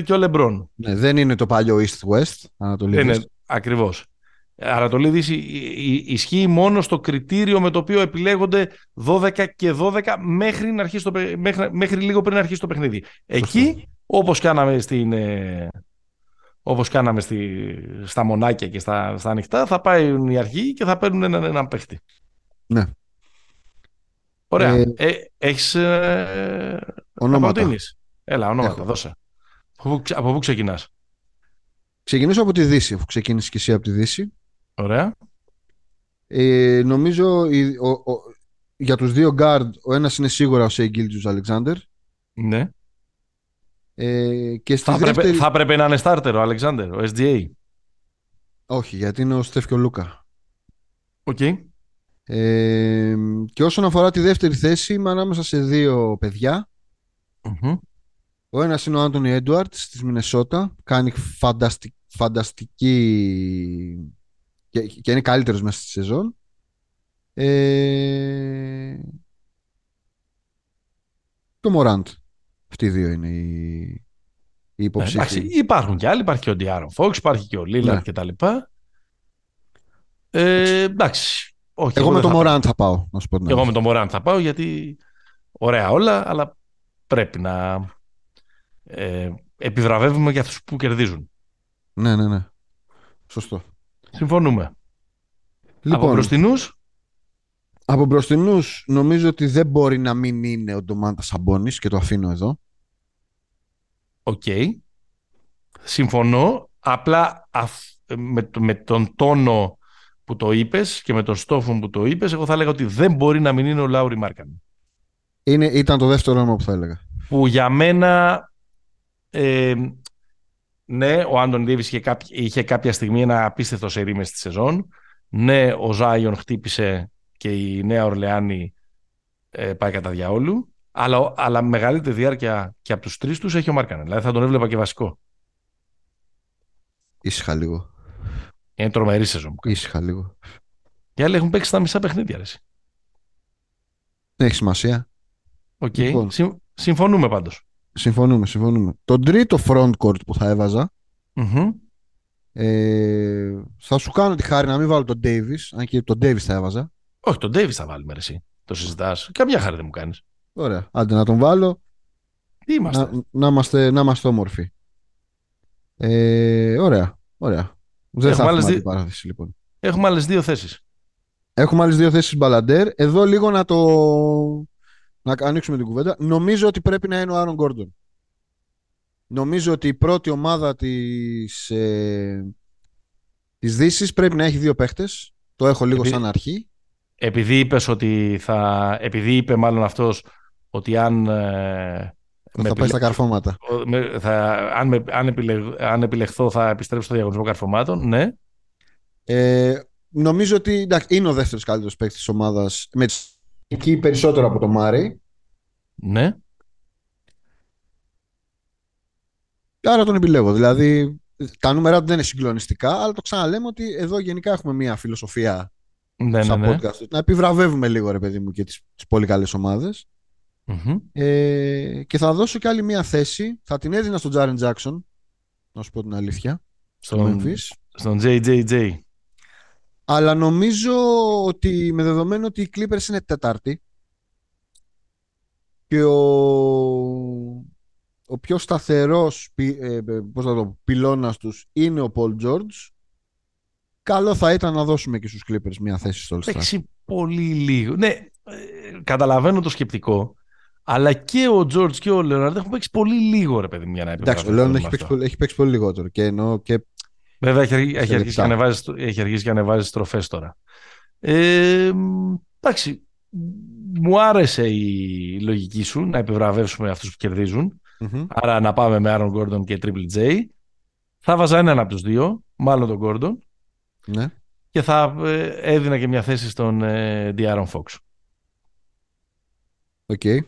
Και ο Λεμπρόν. Ναι, δεν είναι το παλιό East-West, Ανατολή-Δύση. Ακριβώς. Ανατολή-Δύση ισχύει μόνο στο κριτήριο με το οποίο επιλέγονται 12 και 12 μέχρι λίγο πριν αρχίσει το παιχνίδι. Εκεί, όπως κάναμε, στα μονάκια και στα ανοιχτά, θα πάει η αρχή και θα παίρνουν έναν παίχτη. Ναι. Ωραία. Έχεις απαντήνεις. Έλα, ονόματα, δώσε. Από πού ξεκινάς? Ξεκινήσω από τη Δύση, αφού ξεκίνησε και εσύ από τη Δύση. Ωραία. Νομίζω για τους 2 guard ο ένας είναι σίγουρα ο Σέι Γκίλτζιους Αλεξάντερ. Ναι. Και θα έπρεπε να είναι στάρτερ ο Αλεξάντερ, ο SGA. Όχι, γιατί είναι ο Στεφ και ο Λούκα. Οκ. Και όσον αφορά τη δεύτερη θέση, είμαι ανάμεσα σε 2 παιδιά. Ο ένας είναι ο Άντονι Έντουαρτς της Μινεσότα. Κάνει φανταστική και είναι καλύτερος μέσα στη σεζόν. Και ο Μοράντ. Αυτοί οι 2 είναι οι υποψήφοι. Υπάρχουν και άλλοι. Υπάρχει και ο Ντιάρον Φόξ, υπάρχει και ο Λίλαρντ κτλ. Εντάξει. Όχι, εγώ με τον Μοράντ θα πάω. Εγώ με τον Μοράντ θα πάω, γιατί ωραία όλα, αλλά πρέπει να επιβραβεύουμε για αυτούς που κερδίζουν. Ναι, ναι, ναι. Σωστό. Συμφωνούμε. Λοιπόν, από μπροστινούς νομίζω ότι δεν μπορεί να μην είναι ο Ντομάντα Σαμπόνης, και το αφήνω εδώ. Οκ. Συμφωνώ. Απλά με τον τόνο που το είπες και με τον στόχο που το είπες, εγώ θα έλεγα ότι δεν μπορεί να μην είναι ο Λάουρι Μάρκαν. Ήταν το δεύτερο όνομα που θα έλεγα. Που για μένα... ναι, ο Άντονι Ντέιβις είχε κάποια στιγμή ένα απίστευτο σερί μες στη σεζόν. Ναι, ο Ζάιον χτύπησε και η Νέα Ορλεάνη πάει κατά διαόλου. Αλλά μεγαλύτερη διάρκεια και από τους 3 τους έχει ο Μάρκανεν. Δηλαδή θα τον έβλεπα και βασικό. Ήσυχα λίγο. Είναι τρομερή σεζόν. Ήσυχα λίγο. Οι άλλοι έχουν παίξει τα μισά παιχνίδια, αρέσει. Δεν έχει σημασία. Οκ. Λοιπόν. Συμφωνούμε πάντως. Συμφωνούμε. Τον τρίτο frontcourt που θα έβαζα Θα σου κάνω τη χάρη να μην βάλω τον Davis, αν και τον Davis θα έβαζα. Όχι, τον Davis θα βάλουμε εσύ. Το συζητάς. Καμιά χάρη δεν μου κάνεις. Ωραία. Άντε να τον βάλω. Τι είμαστε. Να είμαστε όμορφοι. Ωραία. Ωραία. Δεν θα έχουμε την παράθεση λοιπόν. Έχουμε άλλες δύο θέσεις. Έχουμε άλλες δύο θέσεις μπαλαντέρ. Εδώ λίγο να ανοίξουμε την κουβέντα. Νομίζω ότι πρέπει να είναι ο Άρον Γκόρντον. Νομίζω ότι η πρώτη ομάδα της Δύσης πρέπει να έχει δύο παίχτες. Το έχω λίγο σαν αρχή. Επειδή είπες ότι επειδή είπε μάλλον αυτός ότι αν... θα πάει στα καρφώματα. Αν επιλεχθώ θα επιστρέψω στο διαγωνισμό καρφωμάτων, ναι. Νομίζω ότι εντάξει, είναι ο δεύτερος καλύτερος παίκτης της ομάδας. Με εκεί περισσότερο από το Μάρι. Ναι. Άρα τον επιλέγω. Δηλαδή τα νούμερα δεν είναι συγκλονιστικά, αλλά το ξαναλέμε ότι εδώ γενικά έχουμε μια φιλοσοφία σαν podcast. Να επιβραβεύουμε λίγο ρε παιδί μου και τις πολύ καλές ομάδες. Mm-hmm. Και θα δώσω και άλλη μια θέση. Θα την έδινα στον Τζάρεν Τζάκσον, να σου πω την αλήθεια. Στον JJJ. Αλλά νομίζω ότι με δεδομένο ότι οι Clippers είναι τέταρτη και ο πιο σταθερός πυλώνας τους είναι ο Πολ Τζόρτζ, καλό θα ήταν να δώσουμε και στους Clippers μια θέση στο All-Star. Παίξει πολύ λίγο. Ναι, καταλαβαίνω το σκεπτικό. Αλλά και ο Τζόρτζ και ο Λέοναρντ έχουν παίξει πολύ λίγο, ρε παιδί μου, για να εντάξει, ο Λέοναρντ έχει παίξει πολύ λιγότερο. Και... βέβαια, έχει αρχίσει και ανεβάζει τροφές τώρα. Εντάξει, μου άρεσε η λογική σου να επιβραβεύσουμε αυτούς που κερδίζουν. Mm-hmm. Άρα να πάμε με Άρον Γκόρντον και Triple J. Θα βάζα έναν από τους δύο, μάλλον τον Γκόρντον. Ναι. Και θα έδινα και μια θέση στον De'Aaron Fox. Οκ. Okay.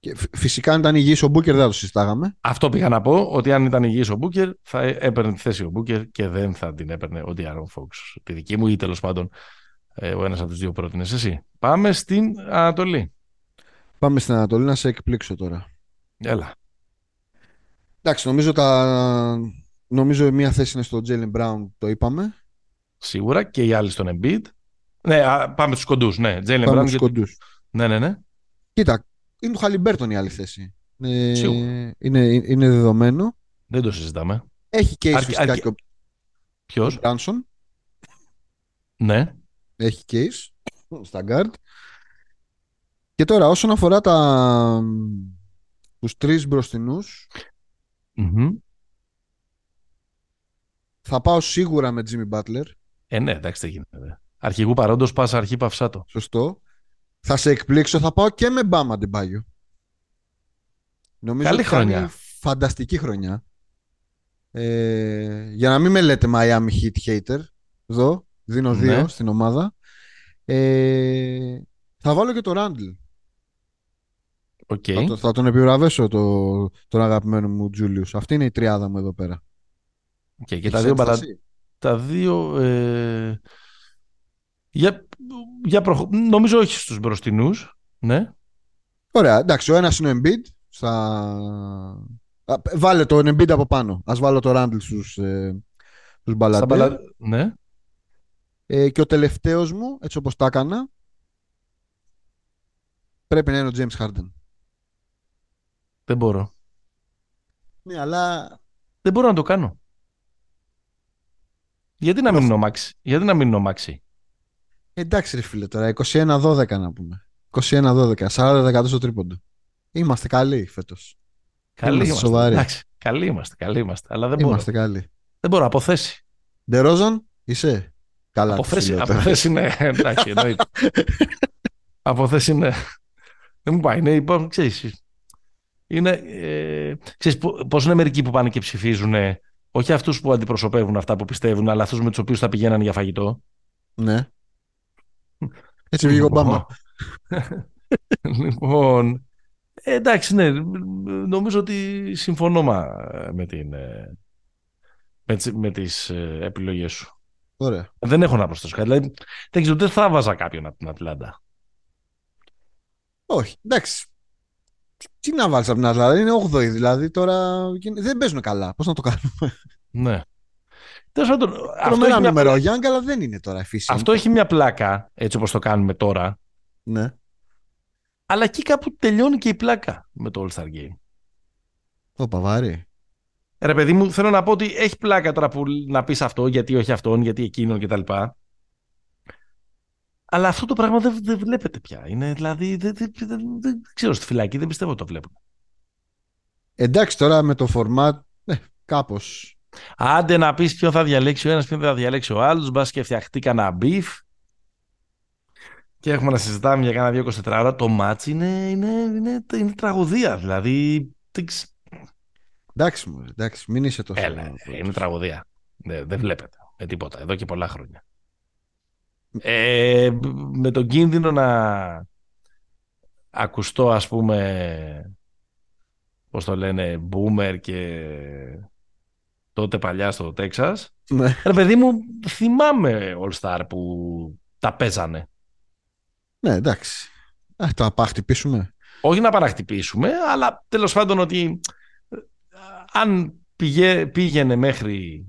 Και φυσικά αν ήταν υγιής ο Μπούκερ δεν το συστάγαμε. Αυτό πήγα να πω, ότι αν ήταν υγιής ο Μπούκερ θα έπαιρνε τη θέση ο Μπούκερ και δεν θα την έπαιρνε ο De'Aaron Fox. Τη δική μου ή τέλος πάντων ο ένας από τους δύο πρότεινες εσύ. Πάμε στην Ανατολή. Πάμε στην Ανατολή να σε εκπλήξω τώρα. Έλα. Εντάξει, νομίζω μία θέση είναι στο Jaylen Brown, το είπαμε. Σίγουρα και οι άλλοι στον Embiid. Ναι, πάμε στους κοντούς, ναι. Jaylen Brown στους κοντούς. Ναι. Κοίτα, είναι του Χαλιμπέρτον η άλλη θέση. Είναι δεδομένο. Δεν το συζητάμε. Έχει case φυσικά και ο... ποιος? Ο Branson. Ναι. Έχει case στα guard. Και τώρα όσον αφορά τους τρεις μπροστινούς, mm-hmm. θα πάω σίγουρα με Jimmy Butler. Ναι, εντάξει, δεν γίνεται. Αρχηγού παρόντος, πάσα αρχή, παυσάτο. Σωστό. Θα σε εκπλήξω, θα πάω και με Bam Adebayo. Νομίζω καλή χρονιά. Φανταστική χρονιά. Για να μην με λέτε Miami Heat hater, εδώ, δίνω δύο στην ομάδα. Θα βάλω και το Ράντλ. Okay. Θα τον επιβραβέσω τον αγαπημένο μου Τζούλιους. Αυτή είναι η τριάδα μου εδώ πέρα. Okay, και τα δύο νομίζω όχι στους μπροστινούς. Ναι. Ωραία, εντάξει, ο ένας είναι ο Embiid. Βάλε τον Embiid από πάνω. Ας βάλω το Ράντλ στους μπαλαντέρ. Ναι. Και ο τελευταίος μου, έτσι όπως τα έκανα, πρέπει να είναι ο James Harden. Δεν μπορώ. Ναι, αλλά... δεν μπορώ να το κάνω. Γιατί να μείνω Μάξι. Εντάξει ρε φίλε τώρα, 21-12 να πούμε. 21-12, 40% στο τρίποντο. Είμαστε καλοί φέτος. Είμαστε σοβαροί. Εντάξει, καλοί είμαστε. Αλλά δεν μπορώ. Δεν μπορώ, από θέση. Ντερόζαν, είσαι. Καλά. Από θέση ναι, εντάξει, εννοείται. Από θέση ναι. Δεν μου πάει, ναι, υπάρχουν, ξέρεις. Ξέρεις πώς είναι μερικοί που πάνε και ψηφίζουν, όχι αυτούς που αντιπροσωπεύουν αυτά που πιστεύουν, αλλά αυτούς με τους οποίους θα πηγαίναν για φαγητό. Ναι. Έτσι βγήκε ο Ομπάμα. Λοιπόν, εντάξει, ναι, νομίζω ότι συμφωνώ με τις επιλογές σου. Ωραία. Δεν έχω να προσθέσω κάτι, δηλαδή δεν θα βάζα κάποιον από την Ατλάντα. Όχι, εντάξει. Τι να βάλεις από την Ατλάντα, είναι 8η δηλαδή τώρα. Δεν παίζουν καλά. Πώς να το κάνουμε. Ναι. Αυτό είναι νούμερο ο Γιάνγκ, αλλά δεν είναι τώρα φύση. Αυτό έχει μια πλάκα, έτσι όπως το κάνουμε τώρα. Ναι. Αλλά εκεί κάπου τελειώνει και η πλάκα με το All-Star Game. Το παβάρι. Ρε παιδί μου, θέλω να πω ότι έχει πλάκα τώρα που να πεις αυτό, γιατί όχι αυτόν, γιατί εκείνον κτλ. Αλλά αυτό το πράγμα δεν βλέπετε πια. Είναι, δηλαδή, δεν ξέρω στη φυλακή, δεν πιστεύω ότι το βλέπουν. Εντάξει, τώρα με το format, κάπως. Άντε να πεις ποιον θα διαλέξει ο ένας, ποιον θα διαλέξει ο άλλος, μπας και φτιαχτεί κανένα μπιφ. Και έχουμε να συζητάμε για κάνα 24 ώρα. Το μάτς είναι τραγωδία, δηλαδή. Εντάξει, εντάξει, μην είσαι τόσο. Είναι τραγωδία. Δεν βλέπετε με τίποτα εδώ και πολλά χρόνια. Με τον κίνδυνο να ακουστώ, ας πούμε, πώς το λένε, boomer και τότε παλιά στο Τέξας. Ναι. Ρε παιδί μου, θυμάμαι All Star που τα παίζανε. Ναι, εντάξει. Το απαχτυπήσουμε. Όχι να παραχτυπήσουμε, αλλά τέλος πάντων ότι αν πήγαινε μέχρι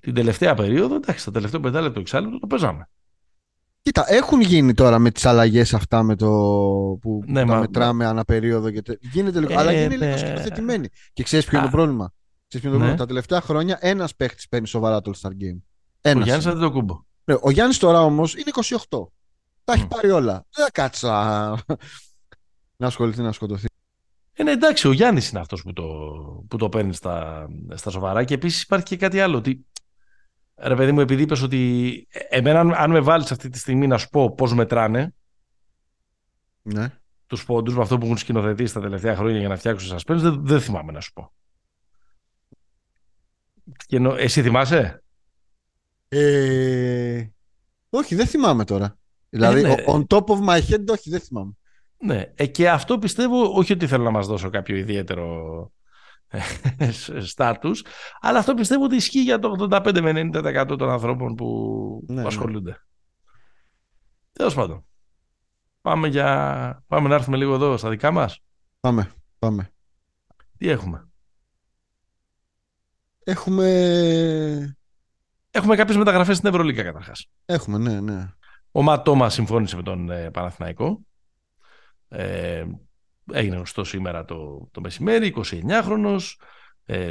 την τελευταία περίοδο, εντάξει, το τελευταίο 5 λεπτό, 6 λεπτό το παίζαμε. Κοίτα, έχουν γίνει τώρα με τις αλλαγές αυτά με το που ναι, τα μετράμε αναπερίοδο. Γίνεται λίγο, αλλά γίνεται λίγο σκηνοθετημένη. Και ξέρεις ποιο είναι το πρόβλημα. Τα τελευταία χρόνια ένας παίχτης παίρνει σοβαρά το All-Star Game. Ένας. Ο Γιάννης δεν το κούμπο. Ο Γιάννης τώρα όμως είναι 28. Τα έχει πάρει όλα. Δεν θα κάτσει να ασχοληθεί, να σκοτωθεί. Εντάξει, ο Γιάννης είναι αυτός που το παίρνει στα σοβαρά. Και επίσης υπάρχει και κάτι άλλο. Ότι, ρε παιδί μου, επειδή είπες ότι εμένα, αν με βάλεις αυτή τη στιγμή να σου πω πώς μετράνε τους πόντους με αυτό που έχουν σκηνοθετήσει τα τελευταία χρόνια για να φτιάξουν τις ασπένες, δεν θυμάμαι να σου πω. Εσύ θυμάσαι? Όχι, δεν θυμάμαι τώρα. Δηλαδή, on top of my head, όχι, δεν θυμάμαι. Ναι, και αυτό πιστεύω, όχι ότι θέλω να μας δώσω κάποιο ιδιαίτερο στάτους, αλλά αυτό πιστεύω ότι ισχύει για το 85 με 90% των ανθρώπων που ασχολούνται. Ναι. Τέλος πάντων. Πάμε να έρθουμε λίγο εδώ στα δικά μας. Πάμε. Τι έχουμε? Έχουμε κάποιες μεταγραφές στην Ευρωλίγκα καταρχάς. Έχουμε, ναι. Ο Ματώμα συμφώνησε με τον Παναθηναϊκό. Έγινε γνωστό σήμερα το μεσημέρι, 29χρονος,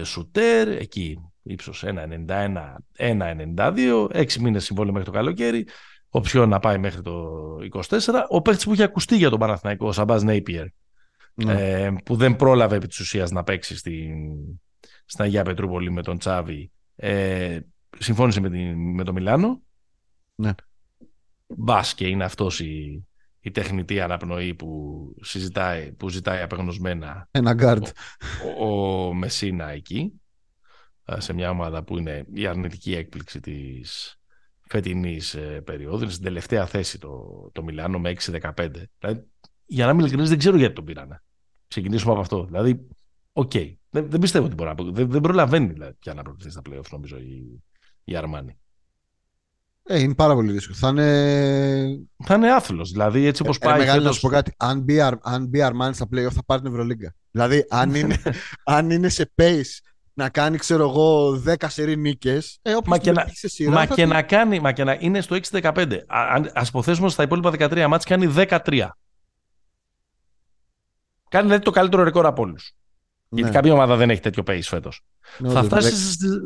σουτέρ, εκεί ύψος 1,91-1,92, 6 μήνες συμβόλαιο μέχρι το καλοκαίρι, οψιόν να πάει μέχρι το 24. Ο παίκτης που είχε ακουστεί για τον Παναθηναϊκό, ο Σαμπάζ Νέιπιερ, που δεν πρόλαβε επί της ουσίας να παίξει στην Αγία Πετρούπολη με τον Τσάβη, συμφώνησε με το Μιλάνο. Ναι. Μπας και είναι αυτός η τεχνητή αναπνοή που ζητάει απεγνωσμένα ένα guard. Ο Μεσίνα εκεί, σε μια ομάδα που είναι η αρνητική έκπληξη της φετινής περίοδου. Είναι στην τελευταία θέση το Μιλάνο με 6-15. Δηλαδή, για να μην ειλικρινείς, δεν ξέρω γιατί τον πήρανε. Ξεκινήσουμε από αυτό. Δηλαδή, okay. Δεν πιστεύω ότι μπορεί να... Δεν προλαβαίνει δηλαδή, πια να προβληθεί στα playoffs, νομίζω, η Αρμάνη. Είναι πάρα πολύ δύσκολο. Θα είναι άθλος. Δηλαδή, έτσι όπως πάει. Μεγάλη να σου πω κάτι. Αν μπει Αρμάνη στα play-off, θα πάρει την Ευρωλίγκα. Δηλαδή, αν είναι σε pace να κάνει, ξέρω εγώ, 10 σερί νίκες. Μα και να είναι στο 6-15. Ας υποθέσουμε στα υπόλοιπα 13 μάτς κάνει 13. Κάνει δηλαδή το καλύτερο ρεκόρ από όλους. Ναι. Γιατί καμία ομάδα δεν έχει τέτοιο pace φέτος. Ναι, θα φτάσει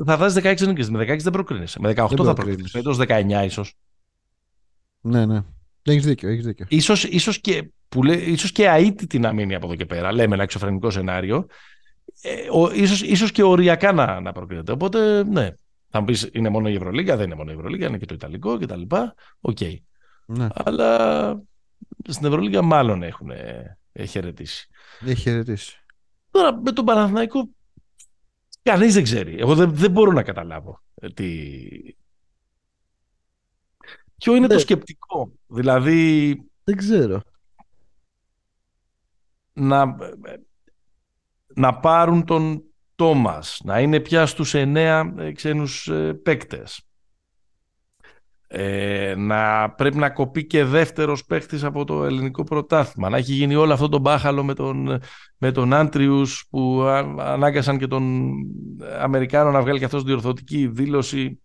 16 νίκες. Με 16 δεν προκρίνεις. Με 18 θα προκρίνεις. Φέτος 19 ίσως. Ναι. Έχεις δίκιο. Ίσως και αίτητη να μείνει από εδώ και πέρα. Λέμε ένα εξωφρενικό σενάριο. Ίσως και οριακά να προκρίνεται. Οπότε, ναι. Θα μου πεις είναι μόνο η Ευρωλίγκα. Δεν είναι μόνο η Ευρωλίγκα. Είναι και το Ιταλικό κτλ. Οκ. Okay. Ναι. Αλλά στην Ευρωλίγκα μάλλον έχουν χαιρετήσει. Τώρα με τον Παναθηναϊκό κανείς δεν ξέρει. Εγώ δεν μπορώ να καταλάβω ποιο είναι το σκεπτικό. Δηλαδή... Δεν ξέρω. Να πάρουν τον Τόμας, να είναι πια στους 9 ξένους παίκτες. να πρέπει να κοπεί και δεύτερος παίχτης από το ελληνικό πρωτάθλημα, να έχει γίνει όλο αυτό το μπάχαλο με τον Άντριους που ανάγκασαν και τον Αμερικάνο να βγάλει και αυτός διορθωτική δήλωση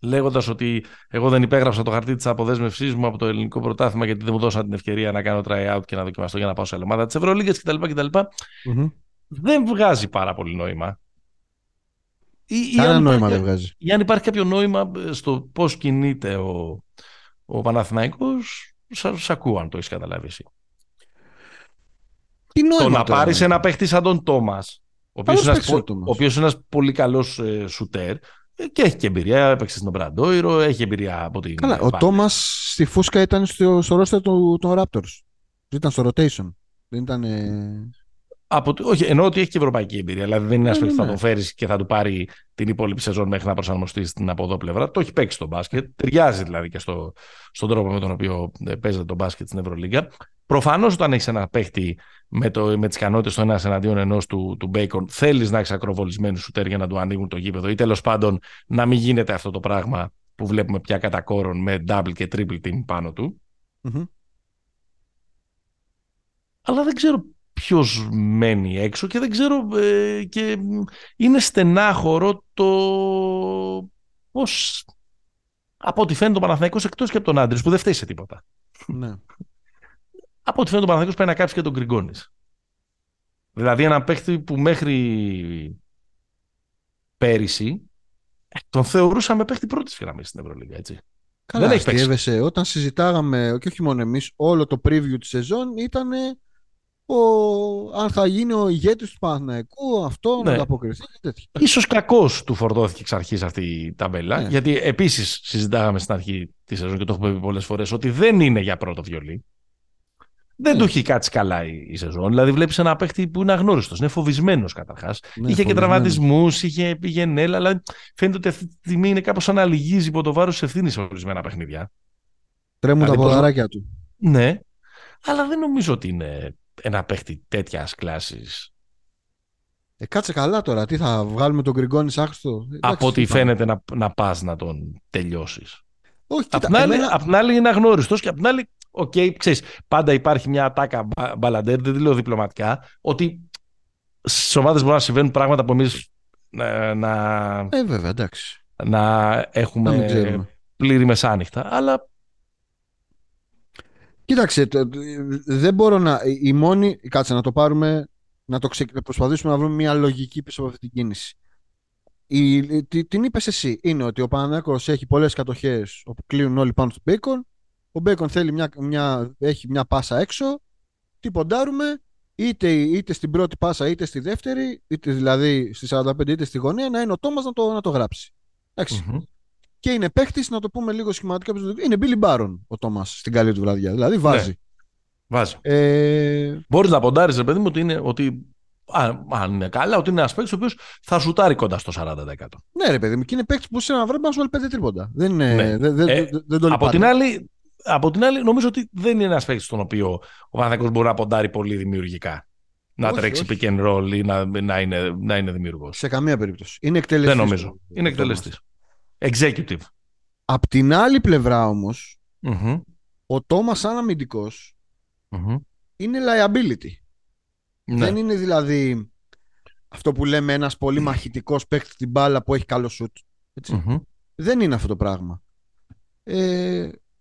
λέγοντας ότι εγώ δεν υπέγραψα το χαρτί της αποδέσμευσής μου από το ελληνικό πρωτάθλημα γιατί δεν μου δώσαν την ευκαιρία να κάνω try out και να δοκιμαστώ για να πάω σε ομάδα της Ευρωλίγας κτλ. Mm-hmm. Δεν βγάζει πάρα πολύ νόημα. Κανένα νόημα δεν βγάζει. Ή αν υπάρχει κάποιο νόημα στο πώς κινείται ο Παναθηναϊκός, σας ακούω αν το έχεις καταλάβει εσύ. Τι νόημα το να πάρεις ένα παίχτη σαν τον Τόμας, ο οποίος είναι ένας πολύ καλός σουτέρ και έχει και εμπειρία, έπαιξε στην Ομπραντόιρο, έχει εμπειρία από την... Καλά, ο Τόμας στη φούσκα ήταν στο ρόστερ των Raptors. Ήταν στο rotation. Δεν ήταν... Όχι, εννοώ ότι έχει και ευρωπαϊκή εμπειρία. Δηλαδή δεν είναι ένα που θα τον φέρει και θα του πάρει την υπόλοιπη σεζόν μέχρι να προσαρμοστεί στην από εδώ πλευρά. Το έχει παίξει στο μπάσκετ. Ταιριάζει δηλαδή και στον τρόπο με τον οποίο παίζεται το μπάσκετ στην Ευρωλίγκα. Προφανώς όταν έχει ένα παίχτη με τις ικανότητες του ένα εναντίον ενός του Μπέικον, θέλει να έχει ακροβολισμένου σουτέρ για να του ανοίγουν το γήπεδο ή τέλος πάντων να μην γίνεται αυτό το πράγμα που βλέπουμε πια κατά κόρον με double και triple team πάνω του. Mm-hmm. Αλλά δεν ξέρω. Ποιος μένει έξω και δεν ξέρω και είναι στενάχωρο το πώς από ό,τι φαίνεται ο Παναθηναϊκός εκτός και από τον Άντρης που δεν φταίει σε τίποτα. Ναι. Από ό,τι φαίνεται ο Παναθηναϊκός πάει να κάψει και τον Γκριγκόνης. Δηλαδή ένα παίχτη που μέχρι πέρυσι τον θεωρούσαμε παίχτη πρώτης γραμμής στην Ευρωλίγα, έτσι. Καλά, δεν έχει αστείευεσαι. Όταν συζητάγαμε και όχι μόνο εμείς όλο το preview της σεζόν ήτανε αν θα γίνει ο ηγέτης του Παναθηναϊκού, αυτό να ανταποκριθεί και τέτοια. Ίσως κακώς του φορτώθηκε εξ αρχής αυτή η ταμπέλα, γιατί επίσης συζητάγαμε στην αρχή της σεζόν και το έχουμε πει πολλές φορές ότι δεν είναι για πρώτο βιολί. Δεν του έχει κάτσει καλά η σεζόν. Δηλαδή, βλέπεις ένα παίχτη που είναι αγνώριστος, είναι φοβισμένος καταρχάς. Είχε και τραυματισμούς, είχε γενέλα. Δηλαδή, φαίνεται ότι αυτή τη στιγμή είναι κάπως σαν να λυγίζει υπό το βάρος της ευθύνης σε ορισμένα παιχνίδια. Τρέμουν τα ποδαράκια του. Ναι, αλλά δεν νομίζω ότι είναι ένα παίχτη τέτοιας κλάσης. Κάτσε καλά τώρα. Τι θα βγάλουμε τον Γκριγκόνη Σάξτο. Από ό,τι φαίνεται να πας να τον τελειώσεις. Όχι, απ' την άλλη είναι αγνώριστος και απ' την άλλη, ξέρεις, πάντα υπάρχει μια ατάκα μπαλαντέρ. Δεν τη λέω διπλωματικά. Ότι στις ομάδες μπορούν να συμβαίνουν πράγματα που εμείς βέβαια, εντάξει. Να έχουμε πλήρη μεσάνυχτα. Αλλά κοίταξε, δεν μπορώ να. Η μόνη. Κάτσε να το πάρουμε. Να προσπαθήσουμε να βρούμε μια λογική πίσω από αυτή την κίνηση. Την είπες εσύ. Είναι ότι ο Παναθηναϊκός έχει πολλές κατοχές όπου κλείνουν όλοι πάνω στο Μπέικον. Ο Μπέικον θέλει έχει μια πάσα έξω. Τι ποντάρουμε. Είτε στην πρώτη πάσα είτε στη δεύτερη. Είτε δηλαδή στη 45 είτε στη γωνία. Να είναι ο Τόμας να το γράψει. Εντάξει. Mm-hmm. Και είναι παίχτης, να το πούμε λίγο σχηματικά. Είναι Billy Baron ο Τόμας στην καλή του βραδιά. Δηλαδή βάζει. Ναι, βάζει. Μπορείς να ποντάρεις, ρε παιδί μου, ότι αν είναι καλά, ότι είναι ένας παίκτης ο οποίος θα σουτάρει κοντά στο 40%. Ναι, ρε παιδί μου, και είναι παίκτης που σε ένα βράδυ να σου βάλει 5 τρίποντα. Δεν δεν το λυπάται. Από την άλλη, νομίζω ότι δεν είναι ένας παίκτης στον οποίο ο Παναθηναϊκός μπορεί να ποντάρει πολύ δημιουργικά. Να τρέξει pick and roll ή να είναι δημιουργός. Σε καμία περίπτωση. Είναι εκτελεστής. Δεν νομίζω. Είναι εκτελεστής. Executive. Απ' την άλλη πλευρά όμως, mm-hmm. ο Τόμας σαν αμυντικός είναι liability. Ναι. Δεν είναι δηλαδή αυτό που λέμε ένας πολύ μαχητικός παίκτης την μπάλα που έχει καλό σουτ. Δεν είναι αυτό το πράγμα.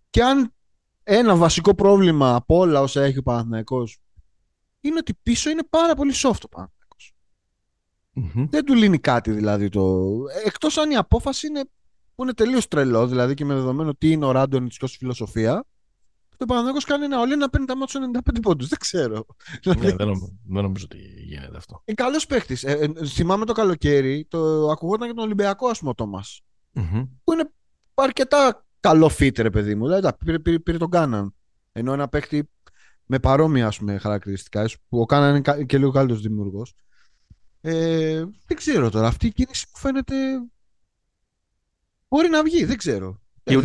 Και αν ένα βασικό πρόβλημα από όλα όσα έχει ο Παναθηναϊκός είναι ότι πίσω είναι πάρα πολύ soft ο Παναθηναϊκός. Δεν του λύνει κάτι δηλαδή εκτός αν η απόφαση είναι που είναι τελείως τρελό, δηλαδή και με δεδομένο τι είναι ο Ράντονιτς και ως φιλοσοφία, το Παναθηναϊκός κάνει ένα όλοι να παίρνει τα μάτια στους 95 πόντους. Δεν ξέρω. Ναι, δεν νομίζω ότι γίνεται αυτό. Είναι καλός παίχτης. Θυμάμαι το καλοκαίρι, το ακουγόταν και τον Ολυμπιακό, ας πούμε, ο Τόμας. Που είναι αρκετά καλό fit, ρε παιδί μου. Δηλαδή, πήρε τον Κάναν. Ενώ ένα παίχτη με παρόμοια, ας πούμε, χαρακτηριστικά, που ο Κάναν είναι και λίγο καλύτερος δημιουργός. Δεν ξέρω τώρα. Αυτή η κίνηση μου φαίνεται. Μπορεί να βγει, δεν ξέρω. Και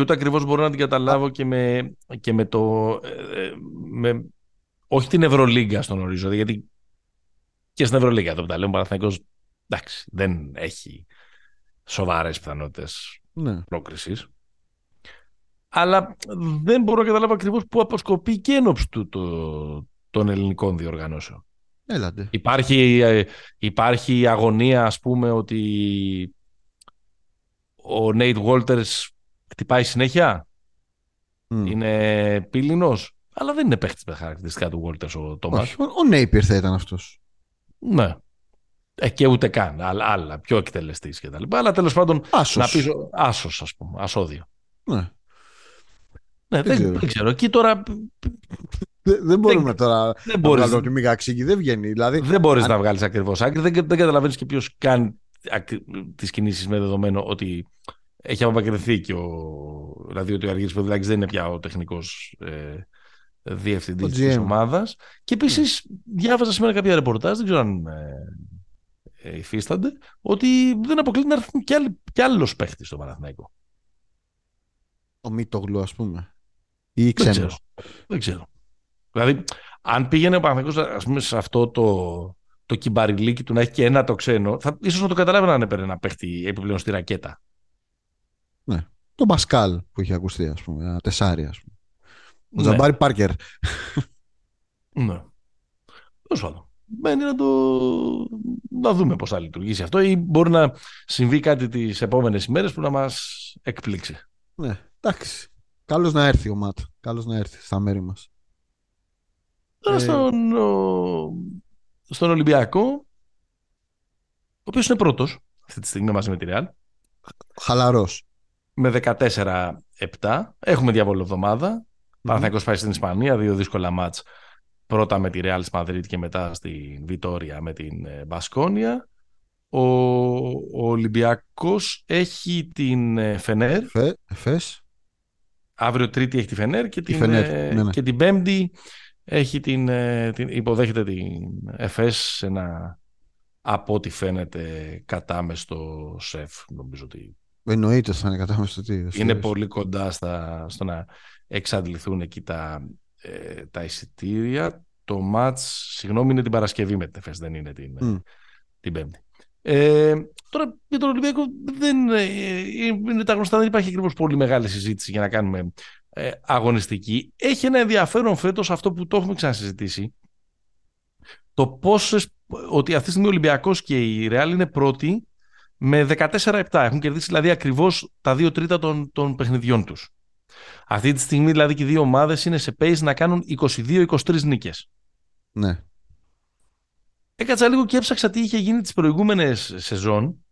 ούτε ακριβώς μπορώ να την καταλάβω και με το. Όχι την Ευρωλίγκα στον ορίζοντα, γιατί και στην Ευρωλίγκα το που τα λέμε ο Παναθηναϊκός, εντάξει, δεν έχει σοβαρές πιθανότητες ναι, πρόκρισης. Αλλά δεν μπορώ να καταλάβω ακριβώς πού αποσκοπεί η ένοψη του των ελληνικών διοργανώσεων. Έλατε. Υπάρχει αγωνία, ας πούμε, ότι ο Νέιτ Γουόλτερς χτυπάει συνέχεια. Mm. Είναι πύληνος. Αλλά δεν είναι παίχτης με χαρακτηριστικά του Γουόλτερς ο Τόμας. Ο Νέιπιρ θα ήταν αυτός. Ναι. Και ούτε καν. Αλλά πιο εκτελεστής και τα λοιπά. Αλλά τέλος πάντων. Άσος, ας πούμε. Ασώδιο. Ναι. Ναι, δεν ξέρω. Εκεί τώρα. Δεν μπορούμε τώρα να βγάλουμε τη μηγαξίκη. Δεν βγαίνει. Δηλαδή, δεν μπορείς να βγάλεις ακριβώς άκρη. Δεν καταλαβαίνεις και ποιος κάνει τις κινήσεις με δεδομένο ότι έχει απομακρυνθεί και ο. Δηλαδή ότι ο Αργύρης Πεδουλάκης δεν είναι πια ο τεχνικός διευθυντής της ομάδας. Και επίσης διάβαζα σήμερα κάποια ρεπορτάζ, δεν ξέρω αν υφίστανται, ότι δεν αποκλείται να έρθουν κι άλλος παίχτης στο Παναθηναϊκό. Ο Μήτογλου, ας πούμε. Ή ξένος. Δεν ξέρω. Δηλαδή, αν πήγαινε ο Παναθηναϊκός, ας πούμε, σε αυτό το κυμπαριλίκι του να έχει και ένα το ξένο, ίσως να το καταλάβαιναν αν έπαιρνε ένα παίχτη επιπλέον στη ρακέτα. Ναι. Το Πασκάλ που είχε ακουστεί, ας πούμε. Ένα τεσάρι, ας πούμε. Ο ναι. Τζαμπάρι Πάρκερ. Ναι. Τόσο άλλο. Μένει να δούμε πώς θα λειτουργήσει αυτό, ή μπορεί να συμβεί κάτι τις επόμενες ημέρες που να μας εκπλήξει. Ναι, εντάξει. Καλώς να έρθει ο Ματ. Καλώς να έρθει στα μέρη μας. Τώρα στον Ολυμπιακό, ο οποίος είναι πρώτος αυτή τη στιγμή μαζί με τη Ρεάλ. Χαλαρός. Με 14-7. Έχουμε διαβόλου εβδομάδα. Παναθηναϊκός πάει στην Ισπανία, δύο δύσκολα μάτς. Πρώτα με τη Ρεάλ στη Μαδρίτη και μετά στην Βιτόρια με την Μπασκόνια. Ο Ολυμπιακός έχει την Φενέρ. Εφές. Αύριο Τρίτη έχει τη Φενέρ και την, ναι. Και την Πέμπτη έχει την υποδέχεται την Εφές σε ένα, από ό,τι φαίνεται, κατάμεστο σεφ. Νομίζω ότι. Εννοείται θα είναι κατάμεστο τι. Είναι πολύ κοντά στο να εξαντληθούν εκεί τα εισιτήρια. Το μάτς, συγγνώμη, είναι την Παρασκευή με την Εφές, δεν είναι την Πέμπτη. Τώρα για τον Ολυμπιακό είναι τα γνωστά, δεν υπάρχει ακριβώς πολύ μεγάλη συζήτηση για να κάνουμε αγωνιστική. Έχει ένα ενδιαφέρον φέτος αυτό που το έχουμε ξανασυζητήσει, το ότι αυτή τη στιγμή ο Ολυμπιακός και η Ρεάλ είναι πρώτοι με 14-7. Έχουν κερδίσει δηλαδή ακριβώς τα 2/3 των παιχνιδιών τους. Αυτή τη στιγμή δηλαδή και οι δύο ομάδες είναι σε pace να κάνουν 22-23 νίκες. Ναι. Έκατσα λίγο και έψαξα τι είχε γίνει τις προηγούμενες σεζόν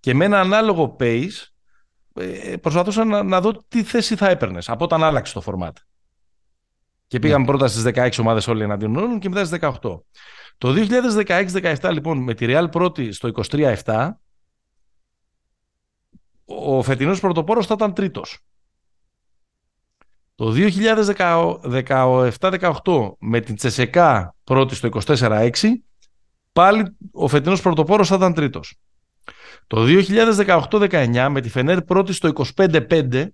και με ένα ανάλογο pace προσπαθούσα να δω τι θέση θα έπαιρνες από όταν άλλαξε το format. Και πήγαμε πρώτα στις 16 ομάδες όλοι εναντίον όλων και μετά στις 18. Το 2016-17 λοιπόν με τη Real πρώτη στο 23-7, ο φετινός πρωτοπόρος θα ήταν τρίτος. Το 2017-18 με την Τσεσεκά πρώτη στο 24-6, πάλι ο φετινός πρωτοπόρος θα ήταν τρίτος. Το 2018-19 με τη Φενέρ πρώτη στο 25-5,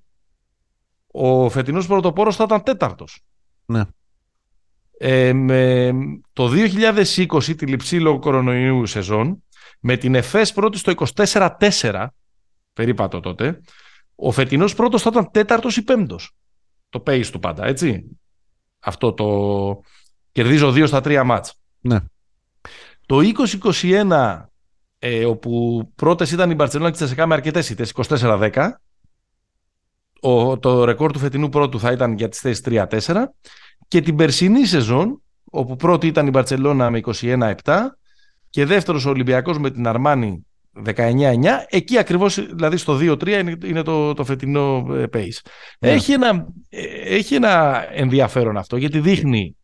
ο φετινός πρωτοπόρος θα ήταν τέταρτος. Ναι. Το 2020 τη λειψή λόγω κορονοϊού σεζόν με την Εφές πρώτη στο 24-4, περίπατο τότε, ο φετινός πρώτος θα ήταν τέταρτος ή πέμπτος. Το pace του πάντα, έτσι. Αυτό το κερδίζω 2 στα 3 μάτς. Ναι. Το 2021, όπου πρώτες ήταν η Μπαρτσελόνα και η Τσεσεκά με αρκετές ήττες, 24-10. Το ρεκόρ του φετινού πρώτου θα ήταν για τις θέσεις 3-4. Και την περσινή σεζόν, όπου πρώτη ήταν η Μπαρτσελόνα με 21-7 και δεύτερος ο Ολυμπιακός με την Αρμάνη 19-9, εκεί ακριβώς, δηλαδή στο 2-3 είναι το φετινό pace. Yeah. Έχει ένα ενδιαφέρον αυτό, γιατί δείχνει,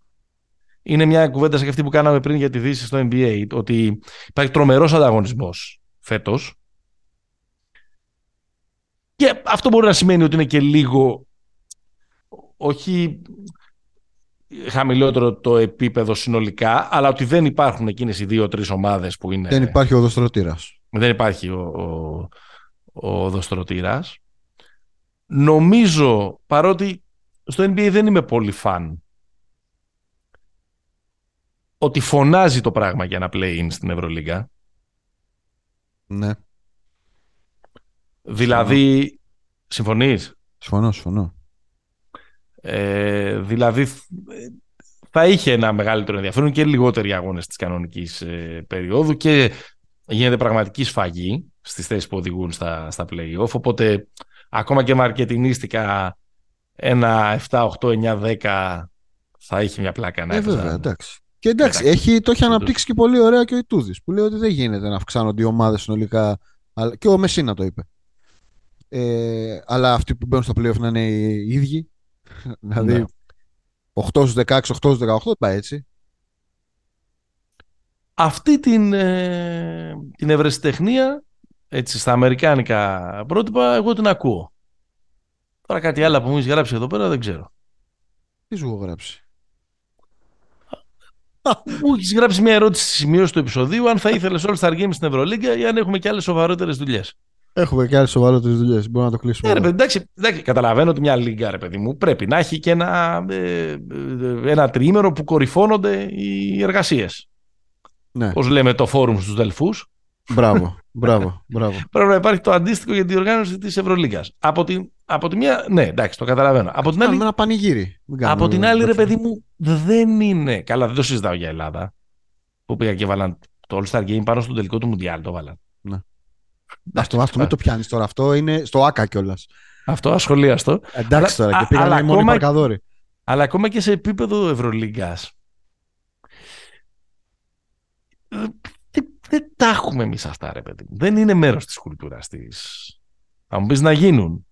είναι μια κουβέντα σαν και αυτή που κάναμε πριν για τη δύση στο NBA, ότι υπάρχει τρομερός ανταγωνισμός φέτος και αυτό μπορεί να σημαίνει ότι είναι και λίγο όχι χαμηλότερο το επίπεδο συνολικά, αλλά ότι δεν υπάρχουν εκείνες οι 2-3 ομάδες που είναι. Δεν υπάρχει ο δοστρωτήρας. Δεν υπάρχει ο οδοστρωτήρας. Νομίζω, παρότι στο NBA δεν είμαι πολύ φαν, ότι φωνάζει το πράγμα για να play-in στην Ευρωλίγκα. Ναι. Δηλαδή, συμφωνείς? Συμφωνώ. Δηλαδή, θα είχε ένα μεγαλύτερο ενδιαφέρον και λιγότεροι αγώνες της κανονικής περίοδου και γίνεται πραγματική σφαγή στις θέσεις που οδηγούν στα play-off, οπότε ακόμα και μαρκετινίστικα ένα 7, 8, 9, 10 θα είχε μια πλάκα να έφτανε. Βέβαια, εντάξει. Και εντάξει, το έχει αναπτύξει και πολύ ωραία και ο Ιτούδης, που λέει ότι δεν γίνεται να αυξάνονται οι ομάδες συνολικά, αλλά και ο Μεσίνα το είπε. Αλλά αυτοί που μπαίνουν στα play-off να είναι οι ίδιοι. Δηλαδή, ναι. 8 στους 16, 8 στους 18, πάει έτσι. Αυτή την ευρεσιτεχνία, έτσι, στα αμερικάνικα πρότυπα, εγώ την ακούω. Τώρα κάτι άλλο που μου έχει γράψει εδώ πέρα, δεν ξέρω. Τι σου έχω γράψει? Μου έχει γράψει μια ερώτηση στη σημείωση του επεισοδίου, αν θα ήθελες All-Star Games στην Ευρωλίγκα ή αν έχουμε και άλλες σοβαρότερες δουλειές. Έχουμε και άλλες σοβαρότερες δουλειές. Μπορούμε να το κλείσουμε. Ναι, εντάξει, καταλαβαίνω ότι μια λίγκα, ρε παιδί μου, πρέπει να έχει και ένα τριήμερο που κορυφώνονται οι εργασίες. Ναι. Πώς λέμε το φόρουμ στους Δελφούς. Μπράβο. Πρέπει να υπάρχει το αντίστοιχο για την οργάνωση της Ευρωλίγκας. Από τη μία, ναι, εντάξει, το καταλαβαίνω. Από την άλλη, ένα πανηγύρι. Από την άλλη, ρε παιδί μου, δεν είναι. Καλά, δεν το συζητάω για Ελλάδα. Που πήγα και βάλαν το All-Star Game πάνω στον τελικό του Μουντιάλ. Το βάλαν. Ναι. Αυτό μην το πιάνει τώρα. Αυτό είναι στο ΑΚΑ κιόλας. Αυτό ασχολίαστο. Εντάξει τώρα, και πήγαν οι μόνοι παρκαδόροι. Αλλά ακόμα και σε επίπεδο Ευρωλίγκας. Δεν τα έχουμε εμείς αυτά, ρε παιδί μου. Δεν είναι μέρος της κουλτούρας της. Θα μου πεις να γίνουν.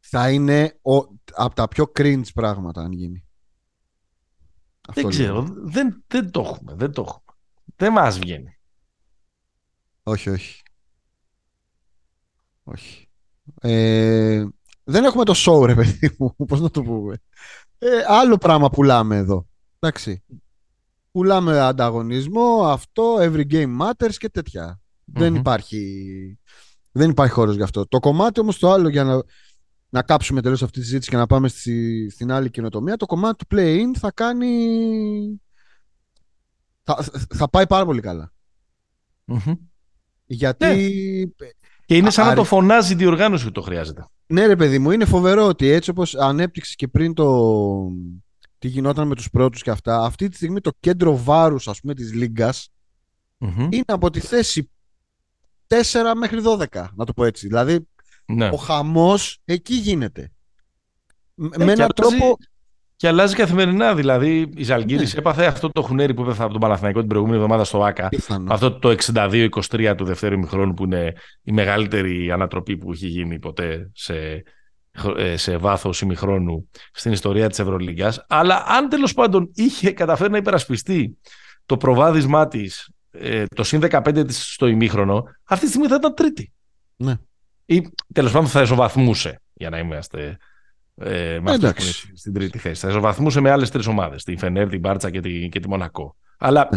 Θα είναι από τα πιο cringe πράγματα αν γίνει. Δεν ξέρω. Δεν το έχουμε. Δεν μας βγαίνει. Όχι. Δεν έχουμε το show, ρε παιδί μου. Πώς να το πούμε. Άλλο πράγμα πουλάμε εδώ. Εντάξει. Πουλάμε ανταγωνισμό, αυτό, every game matters και τέτοια. Δεν υπάρχει χώρος γι' αυτό. Το κομμάτι όμως το άλλο, για να κάψουμε τελείως αυτή τη συζήτηση και να πάμε στην άλλη καινοτομία, το κομμάτι του play-in θα κάνει... θα πάει πάρα πολύ καλά. Mm-hmm. Γιατί... Ναι. Και είναι σαν να το φωνάζει η διοργάνωση που το χρειάζεται. Ναι, ρε παιδί μου, είναι φοβερό ότι έτσι όπως ανέπτυξες και πριν τι γινόταν με τους πρώτους και αυτά, αυτή τη στιγμή το κέντρο βάρους, ας πούμε, της Λίγκας είναι από τη θέση 4 μέχρι 12, να το πω έτσι. Δηλαδή, ναι, ο χαμός εκεί γίνεται. Με έναν τρόπο... Και αλλάζει καθημερινά. Δηλαδή, η Ζαλγκύρης έπαθε αυτό το χουνέρι που έπαθε από τον Παναθηναϊκό την προηγούμενη εβδομάδα στο ΆΚΑ. Πιθανό. Αυτό το 62-23 του δευτέρου ημιχρόνου, που είναι η μεγαλύτερη ανατροπή που έχει γίνει ποτέ σε βάθος ημιχρόνου στην ιστορία της Ευρωλίγκας. Αλλά αν τέλος πάντων είχε καταφέρει να υπερασπιστεί το προβάδισμά της, το συν 15 της στο ημίχρονο, αυτή τη στιγμή θα ήταν τρίτη. Ναι. Ή τέλος πάντων θα εσοβαθμούσε, για να είμαστε στην τρίτη θέση. Θα εσοβαθμούσε με άλλες τρεις ομάδες, τη Φενέρ, την Μπάρτσα και τη Μονακό. Αλλά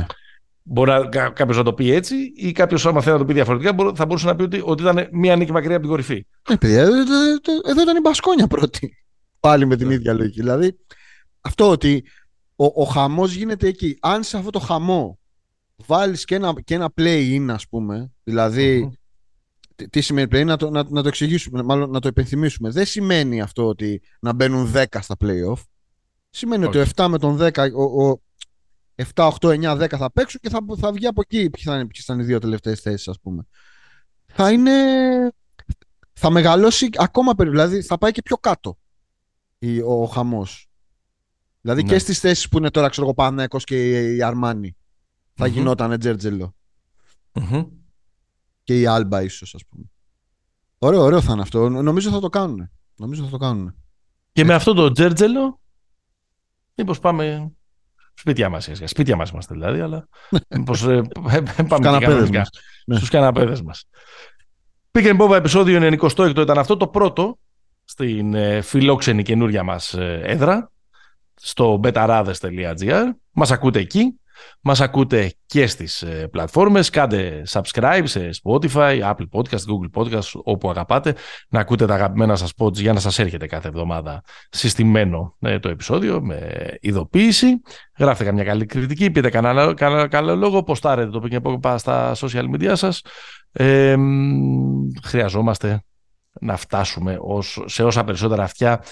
μπορεί κάποιος να το πει έτσι, ή κάποιος, άμα θέλει να το πει διαφορετικά, θα μπορούσε να πει ότι ήταν μία νίκη μακριά από την κορυφή. Εδώ ήταν η Μπασκόνια πρώτη. Πάλι με την ίδια λογική. Δηλαδή, αυτό ότι ο χαμός γίνεται εκεί. Αν σε αυτό το χαμό βάλεις και ένα play-in, ας πούμε, δηλαδή. Τι σημαίνει play-in, να το εξηγήσουμε, μάλλον να το υπενθυμίσουμε. Δεν σημαίνει αυτό ότι να μπαίνουν 10 στα play-off. Σημαίνει ότι ο 7 με τον 10. 7, 8, 9, 10 θα παίξουν και θα βγει από εκεί ποιοι θα είναι οι δύο τελευταίες θέσεις, ας πούμε. Θα μεγαλώσει ακόμα περίπου, δηλαδή θα πάει και πιο κάτω ο χαμός. Δηλαδή, ναι, και στις θέσεις που είναι τώρα, ξέρω εγώ, Παναθηναϊκός και η Αρμάνι, θα γινόταν τζέρτζελο. Και η Άλμπα ίσως, ας πούμε. Ωραίο θα είναι αυτό. Νομίζω θα το κάνουν. Και με αυτό το τζέρτζελο, μήπως πάμε... Σπίτια μας είμαστε δηλαδή, αλλά μήπως πάμε κανονικά στους καναπέδες μας. Pick 'N' Popa επεισόδιο 96 ήταν αυτό, το πρώτο στην φιλόξενη καινούρια μας έδρα, στο petarades.gr. Μας ακούτε εκεί, μας ακούτε και στις πλατφόρμες. Κάντε subscribe σε Spotify, Apple Podcast, Google Podcast, όπου αγαπάτε. Να ακούτε τα αγαπημένα σας pods για να σας έρχεται κάθε εβδομάδα συστημένο το επεισόδιο με ειδοποίηση. Γράφτε καμιά καλή κριτική, πείτε κανένα καλό λόγο, ποστάρετε το Pick 'N' Popa στα social media σας. χρειαζόμαστε να φτάσουμε σε όσα περισσότερα αυτιά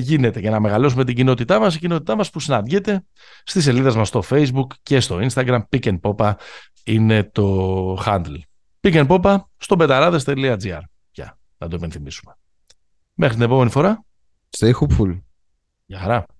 γίνεται για να μεγαλώσουμε την κοινότητά μας, η κοινότητά μας που συναντιέται στις σελίδες μας στο Facebook και στο Instagram. Pick 'N' Popa είναι το handle. Pick 'N' Popa στο petarades.gr. Για να το υπενθυμίσουμε. Μέχρι την επόμενη φορά. Stay hopeful. Γεια χαρά.